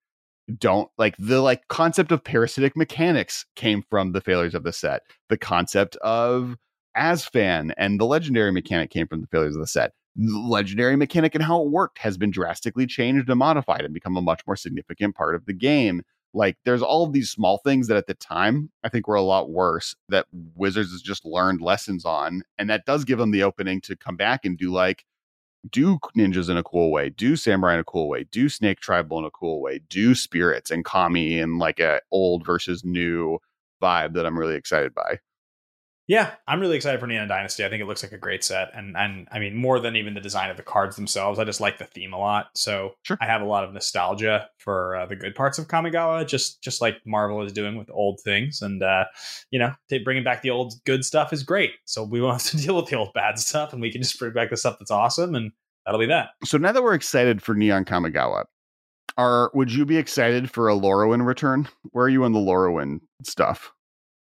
Don't like the like concept of parasitic mechanics came from the failures of the set. The concept of Azfan and the legendary mechanic came from the failures of the set. The legendary mechanic and how it worked has been drastically changed and modified and become a much more significant part of the game. Like there's all of these small things that at the time I think were a lot worse that Wizards has just learned lessons on. And that does give them the opening to come back and do like do ninjas in a cool way, do samurai in a cool way, do snake tribal in a cool way, do spirits and kami in like a old versus new vibe that I'm really excited by. Yeah, I'm really excited for Neon Dynasty. I think it looks like a great set. And and I mean, more than even the design of the cards themselves, I just like the theme a lot. So sure. I have a lot of nostalgia for uh, the good parts of Kamigawa, just just like Marvel is doing with old things. And, uh, you know, bringing back the old good stuff is great. So we won't have to deal with the old bad stuff, and we can just bring back the stuff that's awesome. And that'll be that. So now that we're excited for Neon Kamigawa, are would you be excited for a Lorwyn return? Where are you on the Lorwyn stuff?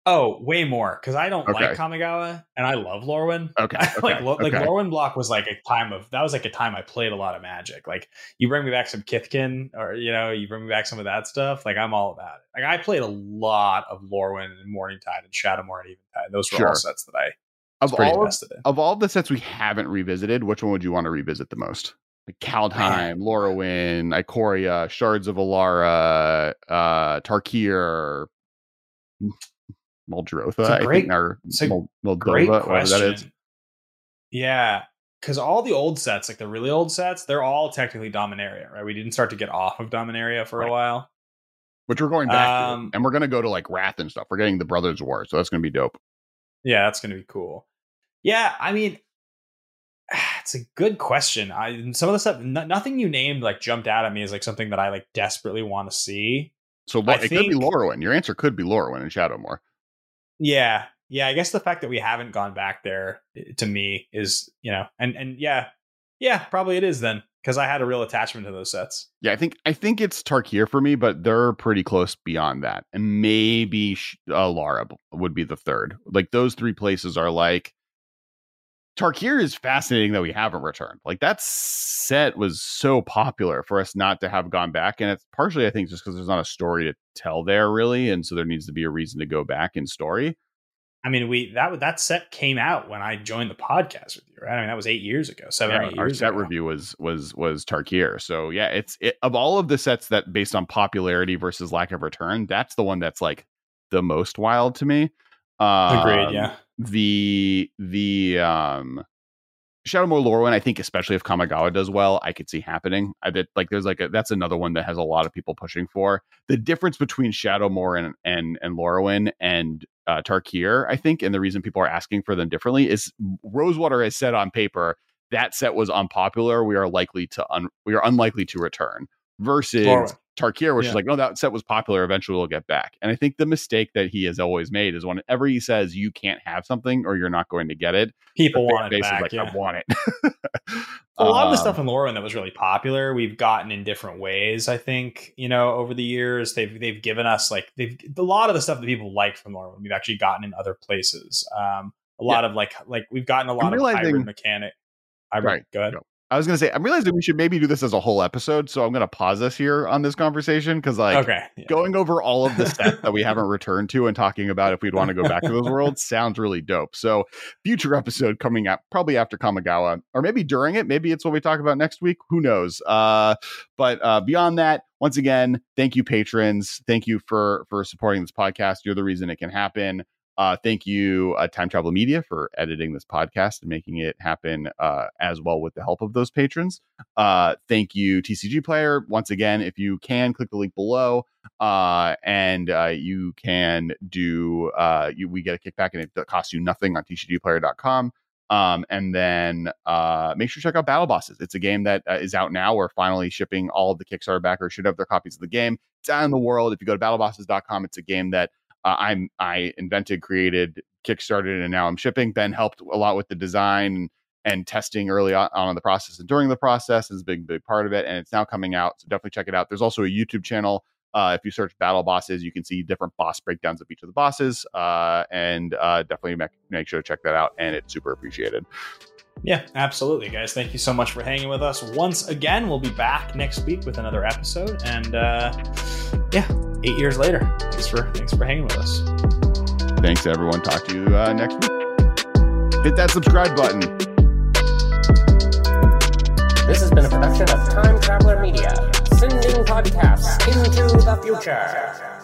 Oh, way more, because I don't okay. like Kamigawa, and I love Lorwyn. Okay, okay like lo- okay. like Lorwyn block was like a time of that was like a time I played a lot of Magic. Like you bring me back some Kithkin, or you know, you bring me back some of that stuff. Like I'm all about it. Like I played a lot of Lorwyn and Morningtide and Shadowmoor and Eventide. Those were sure. all sets that I was of pretty all invested in. Of all the sets we haven't revisited, which one would you want to revisit the most? Like Kaldheim, Lorwyn, Ikoria, Shards of Alara, uh, Tarkir. Moldrotha, great, I think, or Mold- Moldova, great question. That is. Yeah, because all the old sets, like the really old sets, they're all technically Dominaria, right? We didn't start to get off of Dominaria for right. a while. Which we're going back um, to, and we're going to go to like Wrath and stuff. We're getting the Brothers War, so that's going to be dope. Yeah, that's going to be cool. Yeah, I mean, it's a good question. I Some of the stuff, no, nothing you named like jumped out at me as like something that I like desperately want to see. So I it think, could be Lorwyn. Your answer could be Lorwyn and Shadowmoor. Yeah. Yeah. I guess the fact that we haven't gone back there to me is, you know, and, and yeah, yeah, probably it is then, because I had a real attachment to those sets. Yeah. I think, I think it's Tarkir for me, but they're pretty close beyond that. And maybe uh, Lara would be the third. Like those three places are like Tarkir is fascinating that we haven't returned. Like that set was so popular for us not to have gone back. And it's partially, I think, just because there's not a story to tell there really. And so there needs to be a reason to go back in story. I mean, we that that set came out when I joined the podcast with you, right? I mean, that was eight years ago, seven yeah, eight years ago. Our set review was was was Tarkir. So yeah, it's it, of all of the sets that based on popularity versus lack of return, that's the one that's like the most wild to me. Um, Agreed. Yeah. The the um, Shadowmoor lore one, I think, especially if Kamigawa does well, I could see happening. I did like there's like a, that's another one that has a lot of people pushing for. The difference between Shadowmoor and and and Lorwyn and uh, Tarkir, I think, and the reason people are asking for them differently is Rosewater has said on paper that set was unpopular. We are likely to un- we are unlikely to return versus Lorwyn. Tarkir, which yeah. is like, no, that set was popular. Eventually, we'll get back. And I think the mistake that he has always made is whenever he says you can't have something or you're not going to get it, people want it back. Like, yeah. I want it. A lot um, of the stuff in Lorwyn that was really popular, we've gotten in different ways. I think you know over the years they've they've given us like they've a lot of the stuff that people like from Lorwyn we've actually gotten in other places. Um, a lot yeah. of like like we've gotten a lot of hybrid mechanic. Hybrid, right. Go ahead. Go. I was going to say, I'm realizing we should maybe do this as a whole episode. So I'm going to pause us here on this conversation because like okay, yeah. going over all of the sets that we haven't returned to and talking about if we'd want to go back to those worlds sounds really dope. So future episode coming out probably after Kamigawa or maybe during it. Maybe it's what we talk about next week. Who knows? Uh, but uh, beyond that, once again, thank you, patrons. Thank you for for supporting this podcast. You're the reason it can happen. Uh, thank you, uh, Time Travel Media, for editing this podcast and making it happen uh, as well with the help of those patrons. Uh, thank you, T C G Player. Once again, if you can, click the link below uh, and uh, you can do, uh, you, we get a kickback and it costs you nothing on T C G player dot com. Um, and then uh, make sure to check out Battle Bosses. It's a game that uh, is out now. We're finally shipping all of the Kickstarter backers should have their copies of the game. It's out in the world. If you go to battle bosses dot com, it's a game that Uh, I'm I invented, created, kickstarted, and now I'm shipping. Ben helped a lot with the design and testing early on, on in the process and during the process is a big, big part of it. And it's now coming out. So definitely check it out. There's also a YouTube channel. Uh, if you search Battle Bosses, you can see different boss breakdowns of each of the bosses. Uh, and uh, definitely make, make sure to check that out. And it's super appreciated. Yeah, absolutely, guys. Thank you so much for hanging with us once again. We'll be back next week with another episode. And uh, yeah, eight years later. Thanks for thanks for hanging with us. Thanks, everyone. Talk to you uh, next week. Hit that subscribe button. This has been a production of Time Traveler Media, sending podcasts into the future.